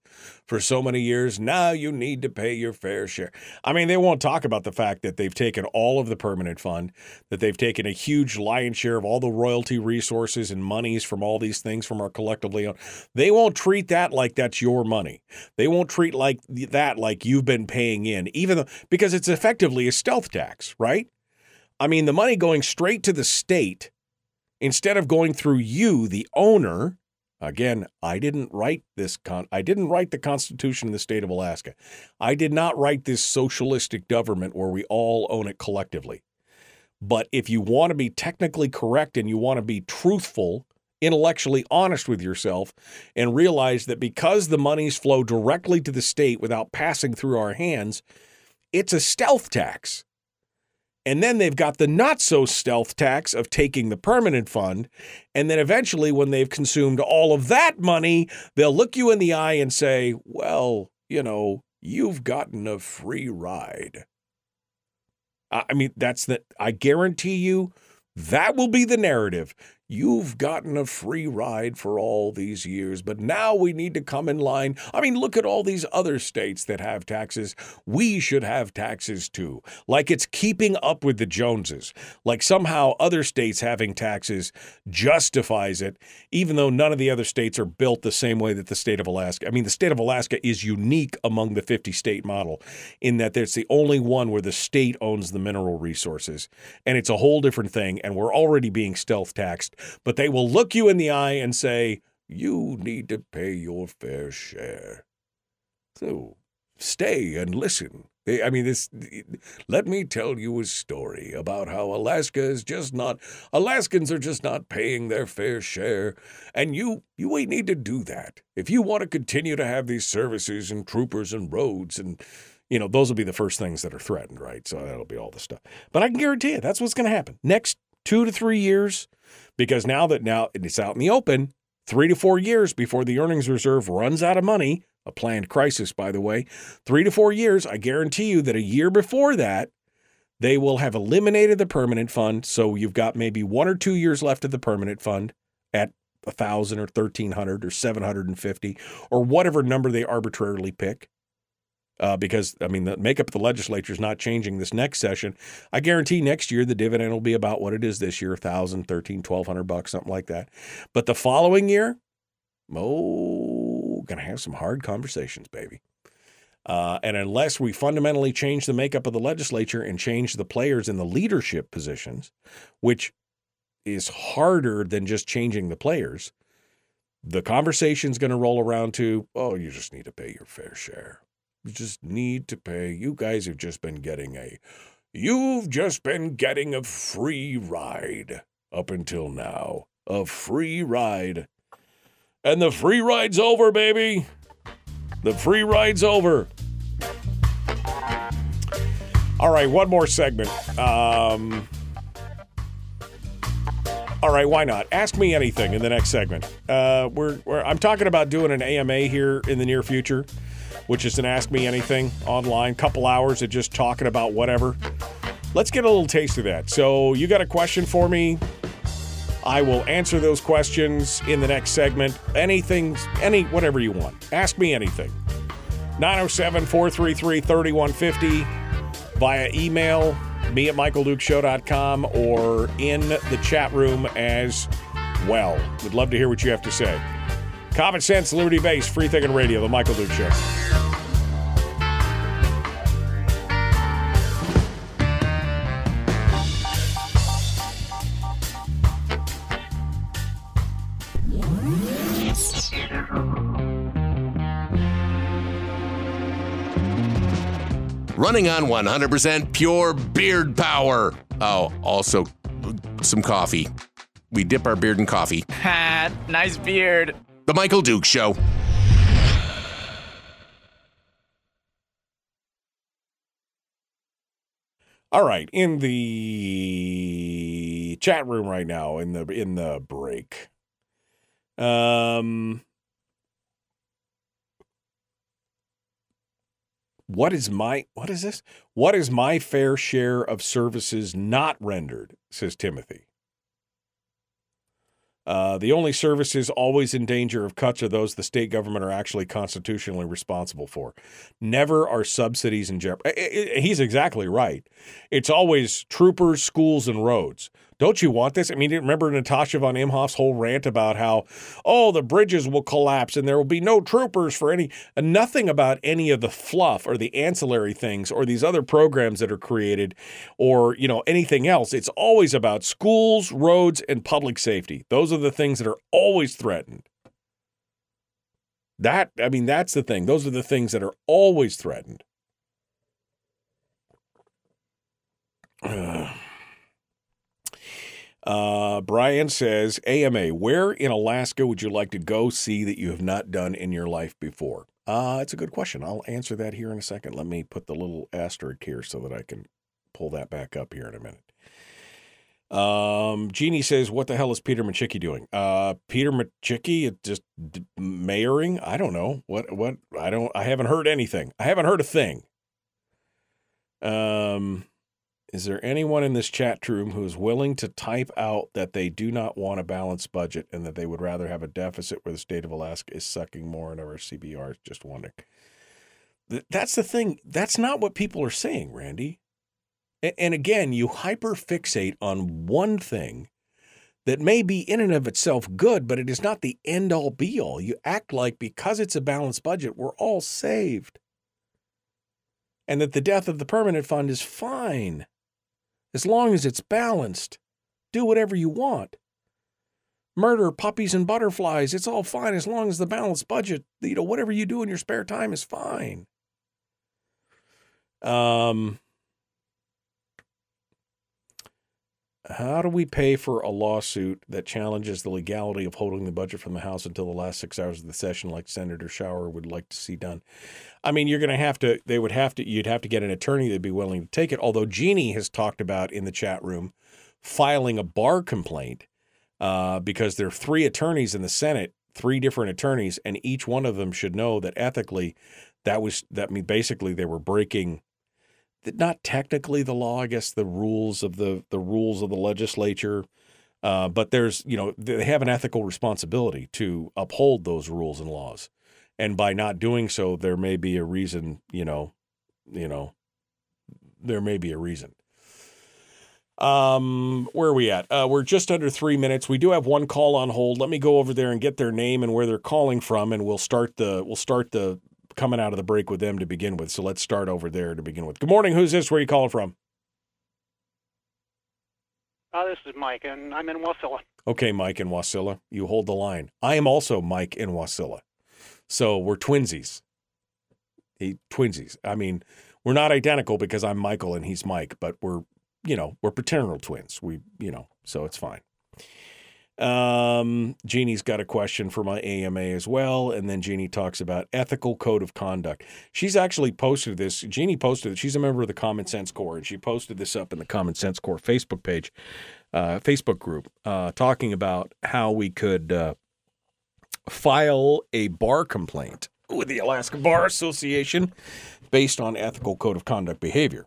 for so many years. Now you need to pay your fair share. I mean, they won't talk about the fact that they've taken all of the permanent fund, that they've taken a huge lion's share of all the royalty resources and monies from all these things from our collectively owned. They won't treat that like that's your money. They won't treat like that like you've been paying in, even though, because it's effectively a stealth tax, right? I mean, the money going straight to the state instead of going through you, the owner. Again, I didn't write this. Con- I didn't write the Constitution of the state of Alaska. I did not write this socialistic government where we all own it collectively. But if you want to be technically correct and you want to be truthful, intellectually honest with yourself, and realize that because the monies flow directly to the state without passing through our hands, it's a stealth tax. And then they've got the not-so-stealth tax of taking the permanent fund. And then eventually, when they've consumed all of that money, they'll look you in the eye and say, well, you know, you've gotten a free ride. I mean, that's the – I guarantee you that will be the narrative. You've gotten a free ride for all these years, but now we need to come in line. I mean, look at all these other states that have taxes. We should have taxes too. Like it's keeping up with the Joneses. Like somehow other states having taxes justifies it, even though none of the other states are built the same way that the state of Alaska. I mean, the state of Alaska is unique among the fifty-state model in that it's the only one where the state owns the mineral resources, and it's a whole different thing, and we're already being stealth taxed. But they will look you in the eye and say, you need to pay your fair share. So stay and listen. I mean, this. Let me tell you a story about how Alaska is just not, Alaskans are just not paying their fair share. And you, you ain't need to do that. If you want to continue to have these services and troopers and roads and, you know, those will be the first things that are threatened, right? So that'll be all the stuff. But I can guarantee you that's what's going to happen next two to three years. Because now that now it's out in the open, three to four years before the earnings reserve runs out of money, a planned crisis, by the way, three to four years, I guarantee you that a year before that, they will have eliminated the permanent fund. So you've got maybe one or two years left of the permanent fund at one thousand or one thousand three hundred or seven hundred fifty or whatever number they arbitrarily pick. Uh, because, I mean, the makeup of the legislature is not changing this next session. I guarantee next year the dividend will be about what it is this year, one thousand, thirteen, twelve hundred bucks, something like that. But the following year, oh, going to have some hard conversations, baby. Uh, and unless we fundamentally change the makeup of the legislature and change the players in the leadership positions, which is harder than just changing the players, the conversation's going to roll around to, oh, you just need to pay your fair share. You just need to pay. You guys have just been getting a, you've just been getting a free ride up until now. A free ride. And the free ride's over, baby. The free ride's over. All right, one more segment. Um, all right, why not? Ask me anything in the next segment. Uh, we're, we're I'm talking about doing an A M A here in the near future, which is an Ask Me Anything online. Couple hours of just talking about whatever. Let's get a little taste of that. So you got a question for me? I will answer those questions in the next segment. Anything, any, whatever you want. Ask me anything. nine oh seven, four three three, three one five zero via email, me at Michael Dukes Show dot com, or in the chat room as well. We'd love to hear what you have to say. Common sense, liberty-based, free-thinking radio, The Michael Dukes Show. Running on one hundred percent pure beard power. Oh, also some coffee. We dip our beard in coffee. Ha, nice beard. The Michael Dukes Show. All right, in the chat room right now, in the in the break. Um What is my, what is this? What is my fair share of services not rendered, says Timothy. Uh, the only services always in danger of cuts are those the state government are actually constitutionally responsible for. Never are subsidies in jeopardy. He's exactly right. It's always troopers, schools, and roads. Don't you want this? I mean, remember Natasha von Imhoff's whole rant about how, oh, the bridges will collapse and there will be no troopers for any, and nothing about any of the fluff or the ancillary things or these other programs that are created or, you know, anything else. It's always about schools, roads, and public safety. Those are the things that are always threatened. That, I mean, that's the thing. Those are the things that are always threatened. Ugh. Uh, Brian says, A M A, where in Alaska would you like to go see that you have not done in your life before? Uh, it's a good question. I'll answer that here in a second. Let me put the little asterisk here so that I can pull that back up here in a minute. Um, Jeannie says, what the hell is Peter Machicki doing? Uh, Peter Machicki, just d- mayoring? I don't know. What, what, I don't, I haven't heard anything. I haven't heard a thing. Um... Is there anyone in this chat room who is willing to type out that they do not want a balanced budget and that they would rather have a deficit where the state of Alaska is sucking more into our C B R? Just wondering. That's the thing. That's not what people are saying, Randy. And again, you hyperfixate on one thing that may be in and of itself good, but it is not the end-all be-all. You act like because it's a balanced budget, we're all saved. And that the death of the permanent fund is fine. As long as it's balanced, do whatever you want. Murder puppies and butterflies, it's all fine as long as the balanced budget, you know, whatever you do in your spare time is fine. Um, how do we pay for a lawsuit that challenges the legality of holding the budget from the House until the last six hours of the session, like Senator Schauer would like to see done? I mean, you're going to have to, they would have to, you'd have to get an attorney that'd be willing to take it. Although Jeannie has talked about in the chat room filing a bar complaint uh, because there are three attorneys in the Senate, three different attorneys, and each one of them should know that ethically that was, that I mean, basically they were breaking not technically the law, I guess the rules of the, the rules of the legislature. Uh, but there's, you know, they have an ethical responsibility to uphold those rules and laws. And by not doing so, there may be a reason, you know, you know, there may be a reason. Um, where are we at? Uh, we're just under three minutes. We do have one call on hold. Let me go over there and get their name and where they're calling from, and we'll start the we'll start the coming out of the break with them to begin with. So let's start over there to begin with. Good morning. Who's this? Where are you calling from? Uh, this is Mike, and I'm in Wasilla. Okay, Mike in Wasilla. You hold the line. I am also Mike in Wasilla. So we're twinsies. He, twinsies. I mean, we're not identical because I'm Michael and he's Mike, but we're, you know, we're paternal twins. We, you know, so it's fine. Um, Jeannie's got a question for my A M A as well. And then Jeannie talks about ethical code of conduct. She's actually posted this. Jeannie posted it. She's a member of the Common Sense Corps, and she posted this up in the Common Sense Corps Facebook page, uh, Facebook group, uh, talking about how we could, uh, file a bar complaint with the Alaska Bar Association based on ethical code of conduct behavior.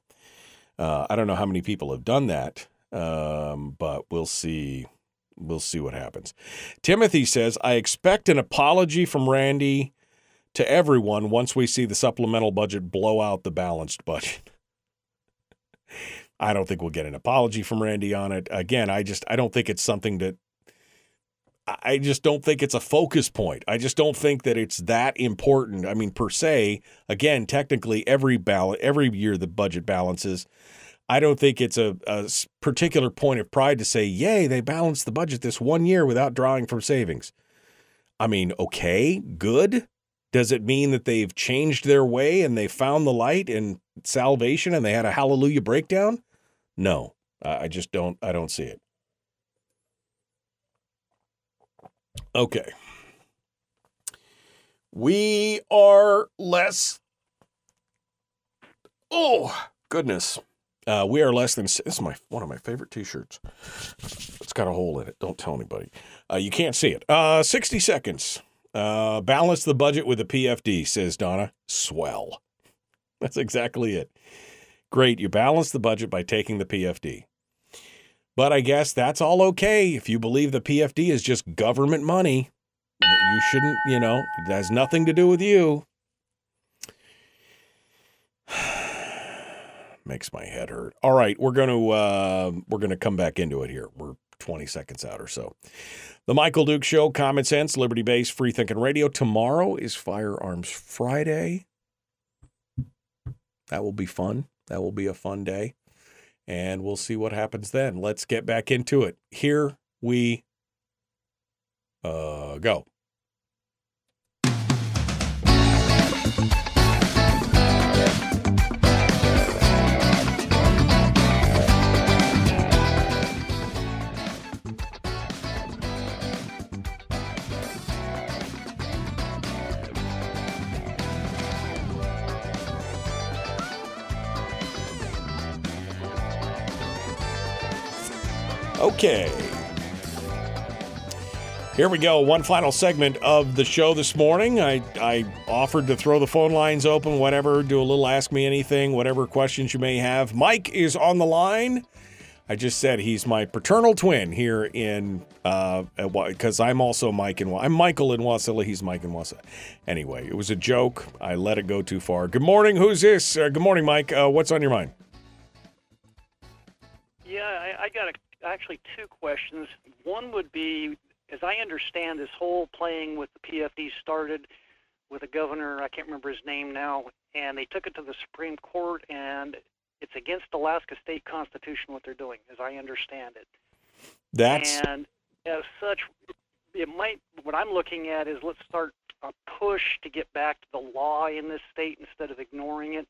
Uh, I don't know how many people have done that, um, but we'll see. We'll see what happens. Timothy says, I expect an apology from Randy to everyone once we see the supplemental budget blow out the balanced budget. I don't think we'll get an apology from Randy on it. Again, I just I don't think it's something that I just don't think it's a focus point. I just don't think that it's that important. I mean, per se, again, technically every bal- every year the budget balances. I don't think it's a, a particular point of pride to say, yay, they balanced the budget this one year without drawing from savings. I mean, okay, good. Does it mean that they've changed their way and they found the light and salvation and they had a hallelujah breakdown? No, I just don't. I don't see it. Okay. We are less. Oh, goodness. Uh, we are less than. This is my one of my favorite T-shirts. It's got a hole in it. Don't tell anybody. Uh, you can't see it. Uh, sixty seconds. Uh, balance the budget with the P F D, says Donna. Swell. That's exactly it. Great. You balance the budget by taking the P F D. But I guess that's all okay if you believe the P F D is just government money. You shouldn't, you know, it has nothing to do with you. Makes my head hurt. All right, we're going to uh, we're going to come back into it here. We're twenty seconds out or so. The Michael Dukes Show, Common Sense, Liberty-Based, Free Thinking Radio. Tomorrow is Firearms Friday. That will be fun. That will be a fun day. And we'll see what happens then. Let's get back into it. Here we uh, go. Okay, here we go. One final segment of the show this morning. I, I offered to throw the phone lines open, whatever, do a little ask me anything, whatever questions you may have. Mike is on the line. I just said he's my paternal twin here in, uh, because I'm also Mike in, I'm Michael in Wasilla, he's Mike in Wasilla. Anyway, it was a joke. I let it go too far. Good morning. Who's this? Uh, good morning, Mike. Uh, what's on your mind? Yeah, I, I got a Actually, two questions. One would be, as I understand, this whole playing with the P F D started with a governor, I can't remember his name now, and they took it to the Supreme Court, and it's against Alaska state constitution what they're doing, as I understand it. That's... And as such, it might, what I'm looking at is let's start a push to get back to the law in this state instead of ignoring it.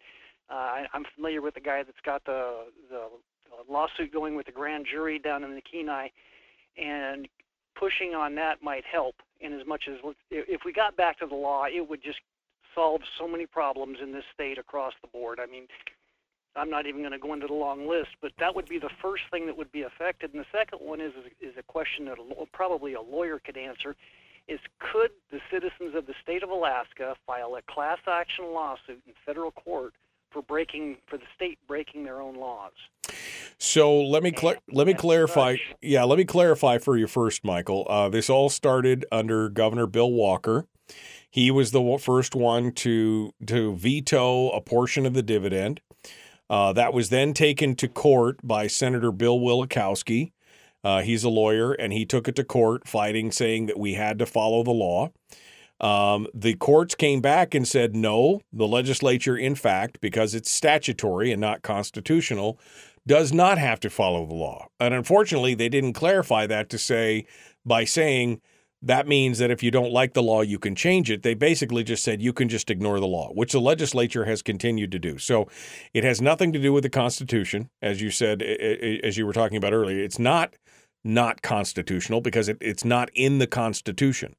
Uh, I, I'm familiar with the guy that's got the the... a lawsuit going with the grand jury down in the Kenai, and pushing on that might help in as much as if we got back to the law, it would just solve so many problems in this state across the board. I mean, I'm not even going to go into the long list, but that would be the first thing that would be affected. And the second one is is a question that a, probably a lawyer could answer, is could the citizens of the state of Alaska file a class action lawsuit in federal court for breaking for the state breaking their own laws? So let me cl- let me clarify. Such. Yeah, let me clarify for you first, Michael. Uh, this all started under Governor Bill Walker. He was the first one to to veto a portion of the dividend. Uh, that was then taken to court by Senator Bill Willikowski. Uh, he's a lawyer, and he took it to court, fighting, saying that we had to follow the law. Um, the courts came back and said, no, the legislature, in fact, because it's statutory and not constitutional, does not have to follow the law. And unfortunately, they didn't clarify that to say by saying that means that if you don't like the law, you can change it. They basically just said you can just ignore the law, which the legislature has continued to do. So it has nothing to do with the Constitution, as you said, as you were talking about earlier. It's not not constitutional because it, it's not in the Constitution.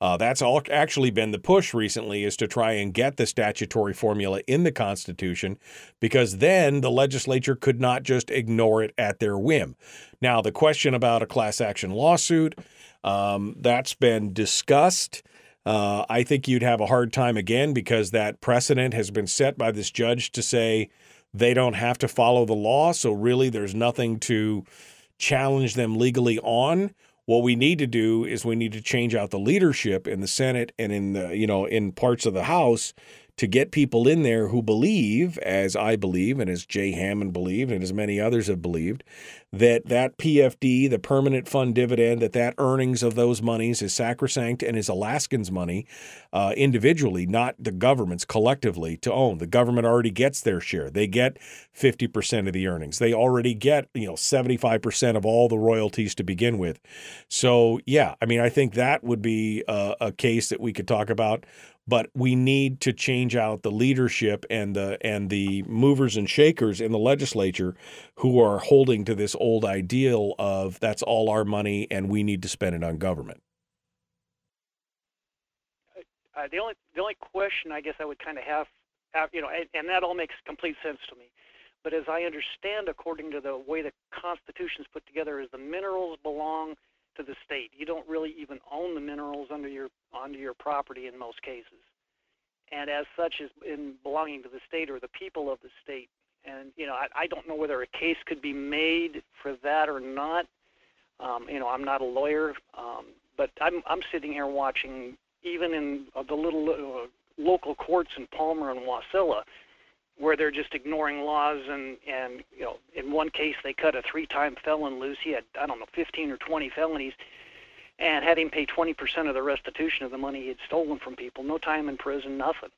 Uh, that's all actually been the push recently, is to try and get the statutory formula in the Constitution, because then the legislature could not just ignore it at their whim. Now, the question about a class action lawsuit, um, that's been discussed. Uh, I think you'd have a hard time again, because that precedent has been set by this judge to say they don't have to follow the law. So really, there's nothing to challenge them legally on. What we need to do is we need to change out the leadership in the Senate and in the, you know, in parts of the House to get people in there who believe, as I believe and as Jay Hammond believed and as many others have believed, that that P F D, the permanent fund dividend, that that earnings of those monies is sacrosanct and is Alaskans' money uh, individually, not the government's collectively to own. The government already gets their share. They get fifty percent of the earnings. They already get, you know, seventy-five percent of all the royalties to begin with. So, yeah, I mean, I think that would be a, a case that we could talk about. But we need to change out the leadership and the and the movers and shakers in the legislature who are holding to this old ideal of that's all our money and we need to spend it on government. Uh, the only the only question I guess I would kind of have, you know, and, and that all makes complete sense to me. But as I understand, according to the way the Constitution's put together, is the minerals belong to the state. You don't really even own the minerals under your under your property in most cases, and as such is in belonging to the state or the people of the state. And you know, I, I don't know whether a case could be made for that or not. Um, you know, I'm not a lawyer, um, but I'm I'm sitting here watching even in uh, the little uh, local courts in Palmer and Wasilla, where they're just ignoring laws, and, and you know, in one case they cut a three-time felon loose. He had, I don't know, fifteen or twenty felonies, and had him pay twenty percent of the restitution of the money he had stolen from people. No time in prison, nothing.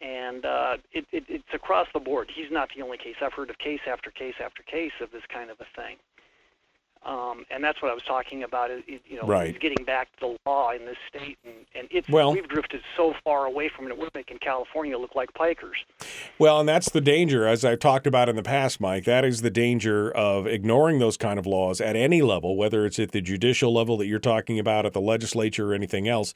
And uh, it, it, it's across the board. He's not the only case. I've heard of case after case after case of this kind of a thing. Um, and that's what I was talking about, is, you know, right. Getting back to the law in this state. And, and it's, well, we've drifted so far away from it, we're making California look like pikers. Well, and that's the danger, as I've talked about in the past, Mike. That is the danger of ignoring those kind of laws at any level, whether it's at the judicial level that you're talking about, at the legislature, or anything else.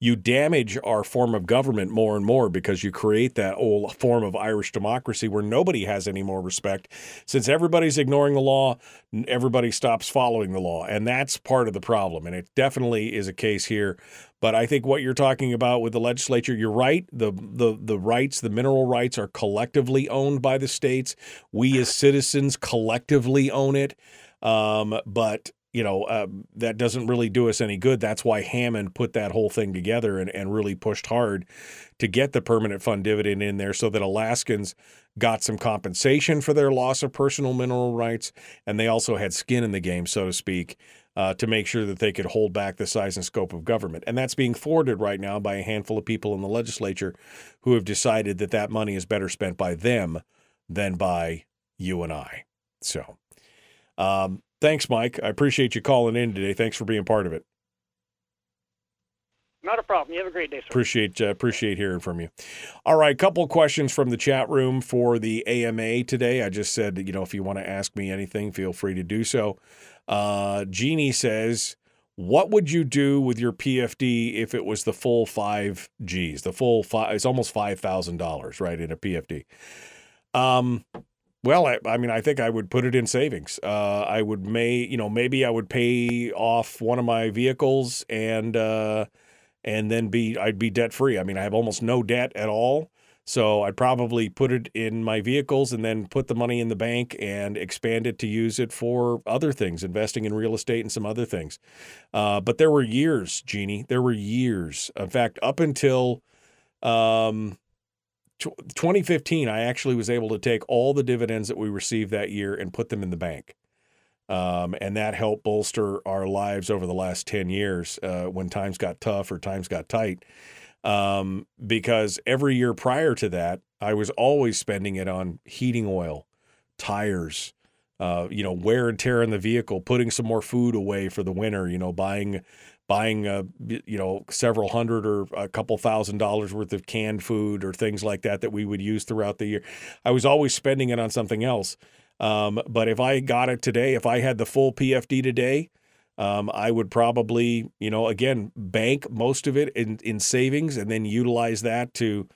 You damage our form of government more and more because you create that old form of Irish democracy where nobody has any more respect. Since everybody's ignoring the law, everybody stops following the law, and that's part of the problem, and it definitely is a case here. But I think what you're talking about with the legislature, you're right. The the the rights, the mineral rights, are collectively owned by the states. We as citizens collectively own it, um, but you know uh, that doesn't really do us any good. That's why Hammond put that whole thing together and, and really pushed hard to get the permanent fund dividend in there so that Alaskans got some compensation for their loss of personal mineral rights, and they also had skin in the game, so to speak, uh, to make sure that they could hold back the size and scope of government. And that's being thwarted right now by a handful of people in the legislature who have decided that that money is better spent by them than by you and I. So um, thanks, Mike. I appreciate you calling in today. Thanks for being part of it. Not a problem. You have a great day, sir. Appreciate, uh, appreciate hearing from you. All right, a couple of questions from the chat room for the A M A today. I just said, you know, if you want to ask me anything, feel free to do so. Uh, Jeannie says, what would you do with your P F D if it was the full five Gs? The full five, it's almost five thousand dollars, right, in a P F D. Um, well, I, I mean, I think I would put it in savings. Uh, I would may, you know, maybe I would pay off one of my vehicles and, uh, and then be I'd be debt free. I mean, I have almost no debt at all. So I'd probably put it in my vehicles and then put the money in the bank and expand it to use it for other things, investing in real estate and some other things. Uh, but there were years, Jeannie, there were years. In fact, up until um, twenty fifteen, I actually was able to take all the dividends that we received that year and put them in the bank. Um, and that helped bolster our lives over the last ten years uh, when times got tough or times got tight. Um, because every year prior to that, I was always spending it on heating oil, tires, uh, you know, wear and tear in the vehicle, putting some more food away for the winter, you know, buying, buying, uh, you know, several hundred or a couple thousand dollars worth of canned food or things like that, that we would use throughout the year. I was always spending it on something else. Um, but if I got it today, if I had the full P F D today, Um, I would probably, you know, again, bank most of it in, in savings and then utilize that to,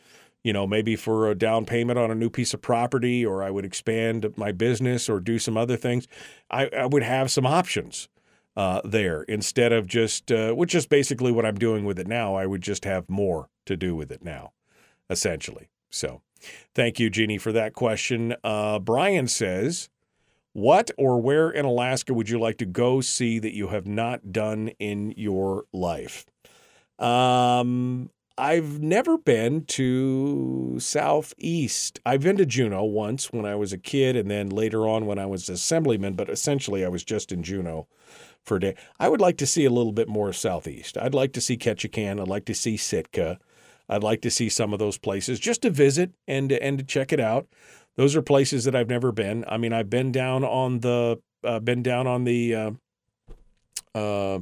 you know, maybe for a down payment on a new piece of property, or I would expand my business or do some other things. I, I would have some options uh, there instead of just, uh, which is basically what I'm doing with it now. I would just have more to do with it now, essentially. So thank you, Jeannie, for that question. Uh, Brian says, what or where in Alaska would you like to go see that you have not done in your life? Um, I've never been to Southeast. I've been to Juneau once when I was a kid and then later on when I was an assemblyman, but essentially I was just in Juneau for a day. I would like to see a little bit more of Southeast. I'd like to see Ketchikan. I'd like to see Sitka. I'd like to see some of those places just to visit and, and to check it out. Those are places that I've never been. I mean, I've been down on the uh, been down on the uh, uh,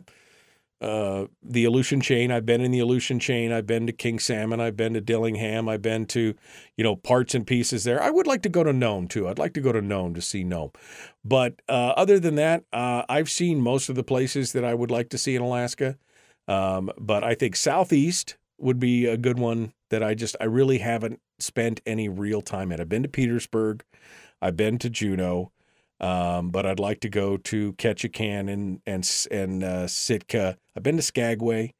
uh, the Aleutian chain. I've been in the Aleutian chain. I've been to King Salmon. I've been to Dillingham. I've been to, you know, parts and pieces there. I would like to go to Nome too. I'd like to go to Nome to see Nome. But uh, other than that, uh, I've seen most of the places that I would like to see in Alaska. Um, but I think Southeast would be a good one that I just I really haven't spent any real time at. I've been to Petersburg, I've been to Juneau, um, but I'd like to go to Ketchikan and and and uh, Sitka. I've been to Skagway,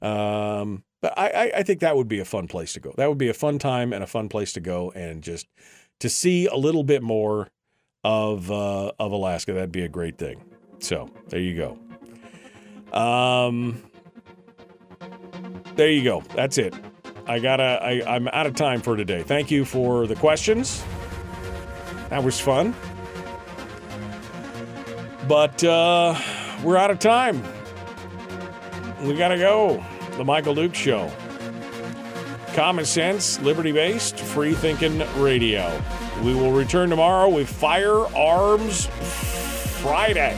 um, but I, I I think that would be a fun place to go. That would be a fun time and a fun place to go and just to see a little bit more of uh, of Alaska. That'd be a great thing. So there you go. Um, there you go. That's it. I gotta, I, I'm out of time for today. Thank you for the questions. That was fun. But uh, we're out of time. We gotta go. The Michael Dukes Show. Common sense, liberty-based, free-thinking radio. We will return tomorrow with Firearms Friday.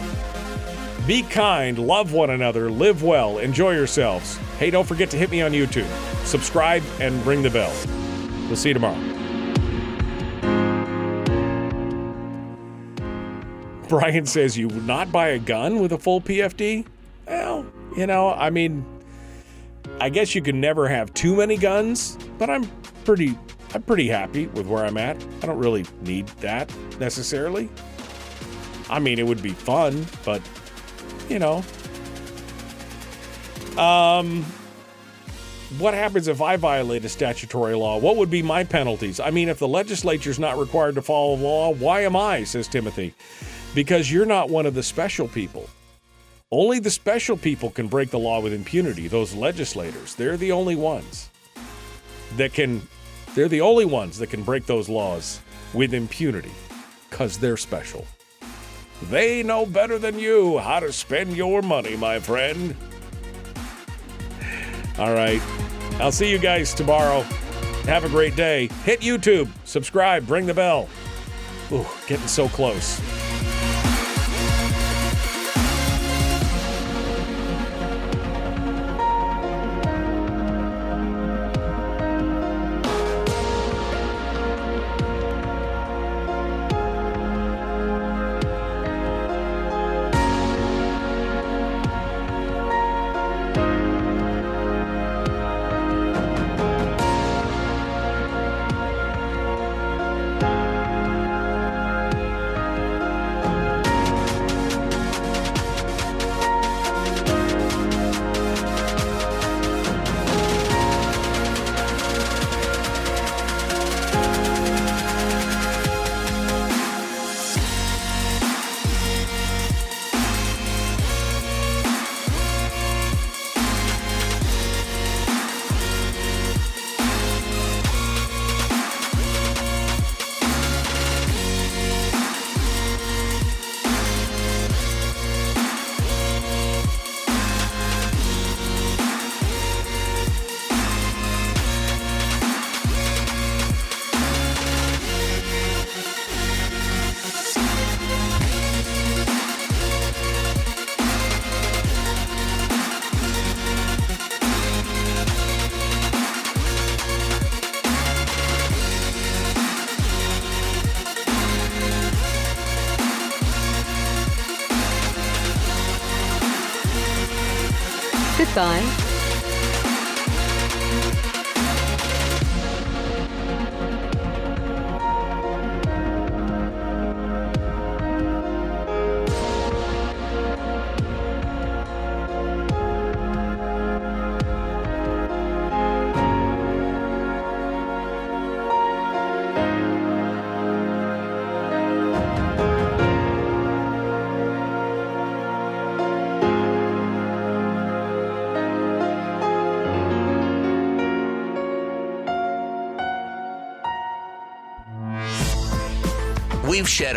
Be kind, love one another, live well, enjoy yourselves. Hey, don't forget to hit me on YouTube. Subscribe and ring the bell. We'll see you tomorrow. Brian says, you would not buy a gun with a full P F D? Well, you know, I mean, I guess you can never have too many guns, but I'm pretty, I'm pretty happy with where I'm at. I don't really need that necessarily. I mean, it would be fun, but, you know. Um, what happens if I violate a statutory law? What would be my penalties? I mean, if the legislature's not required to follow law, why am I, says Timothy? Because you're not one of the special people. Only the special people can break the law with impunity, those legislators. They're the only ones that can, they're the only ones that can break those laws with impunity because they're special. They know better than you how to spend your money, my friend. All right. I'll see you guys tomorrow. Have a great day. Hit YouTube. Subscribe. Ring the bell. Ooh, getting so close. Goodbye. We've shed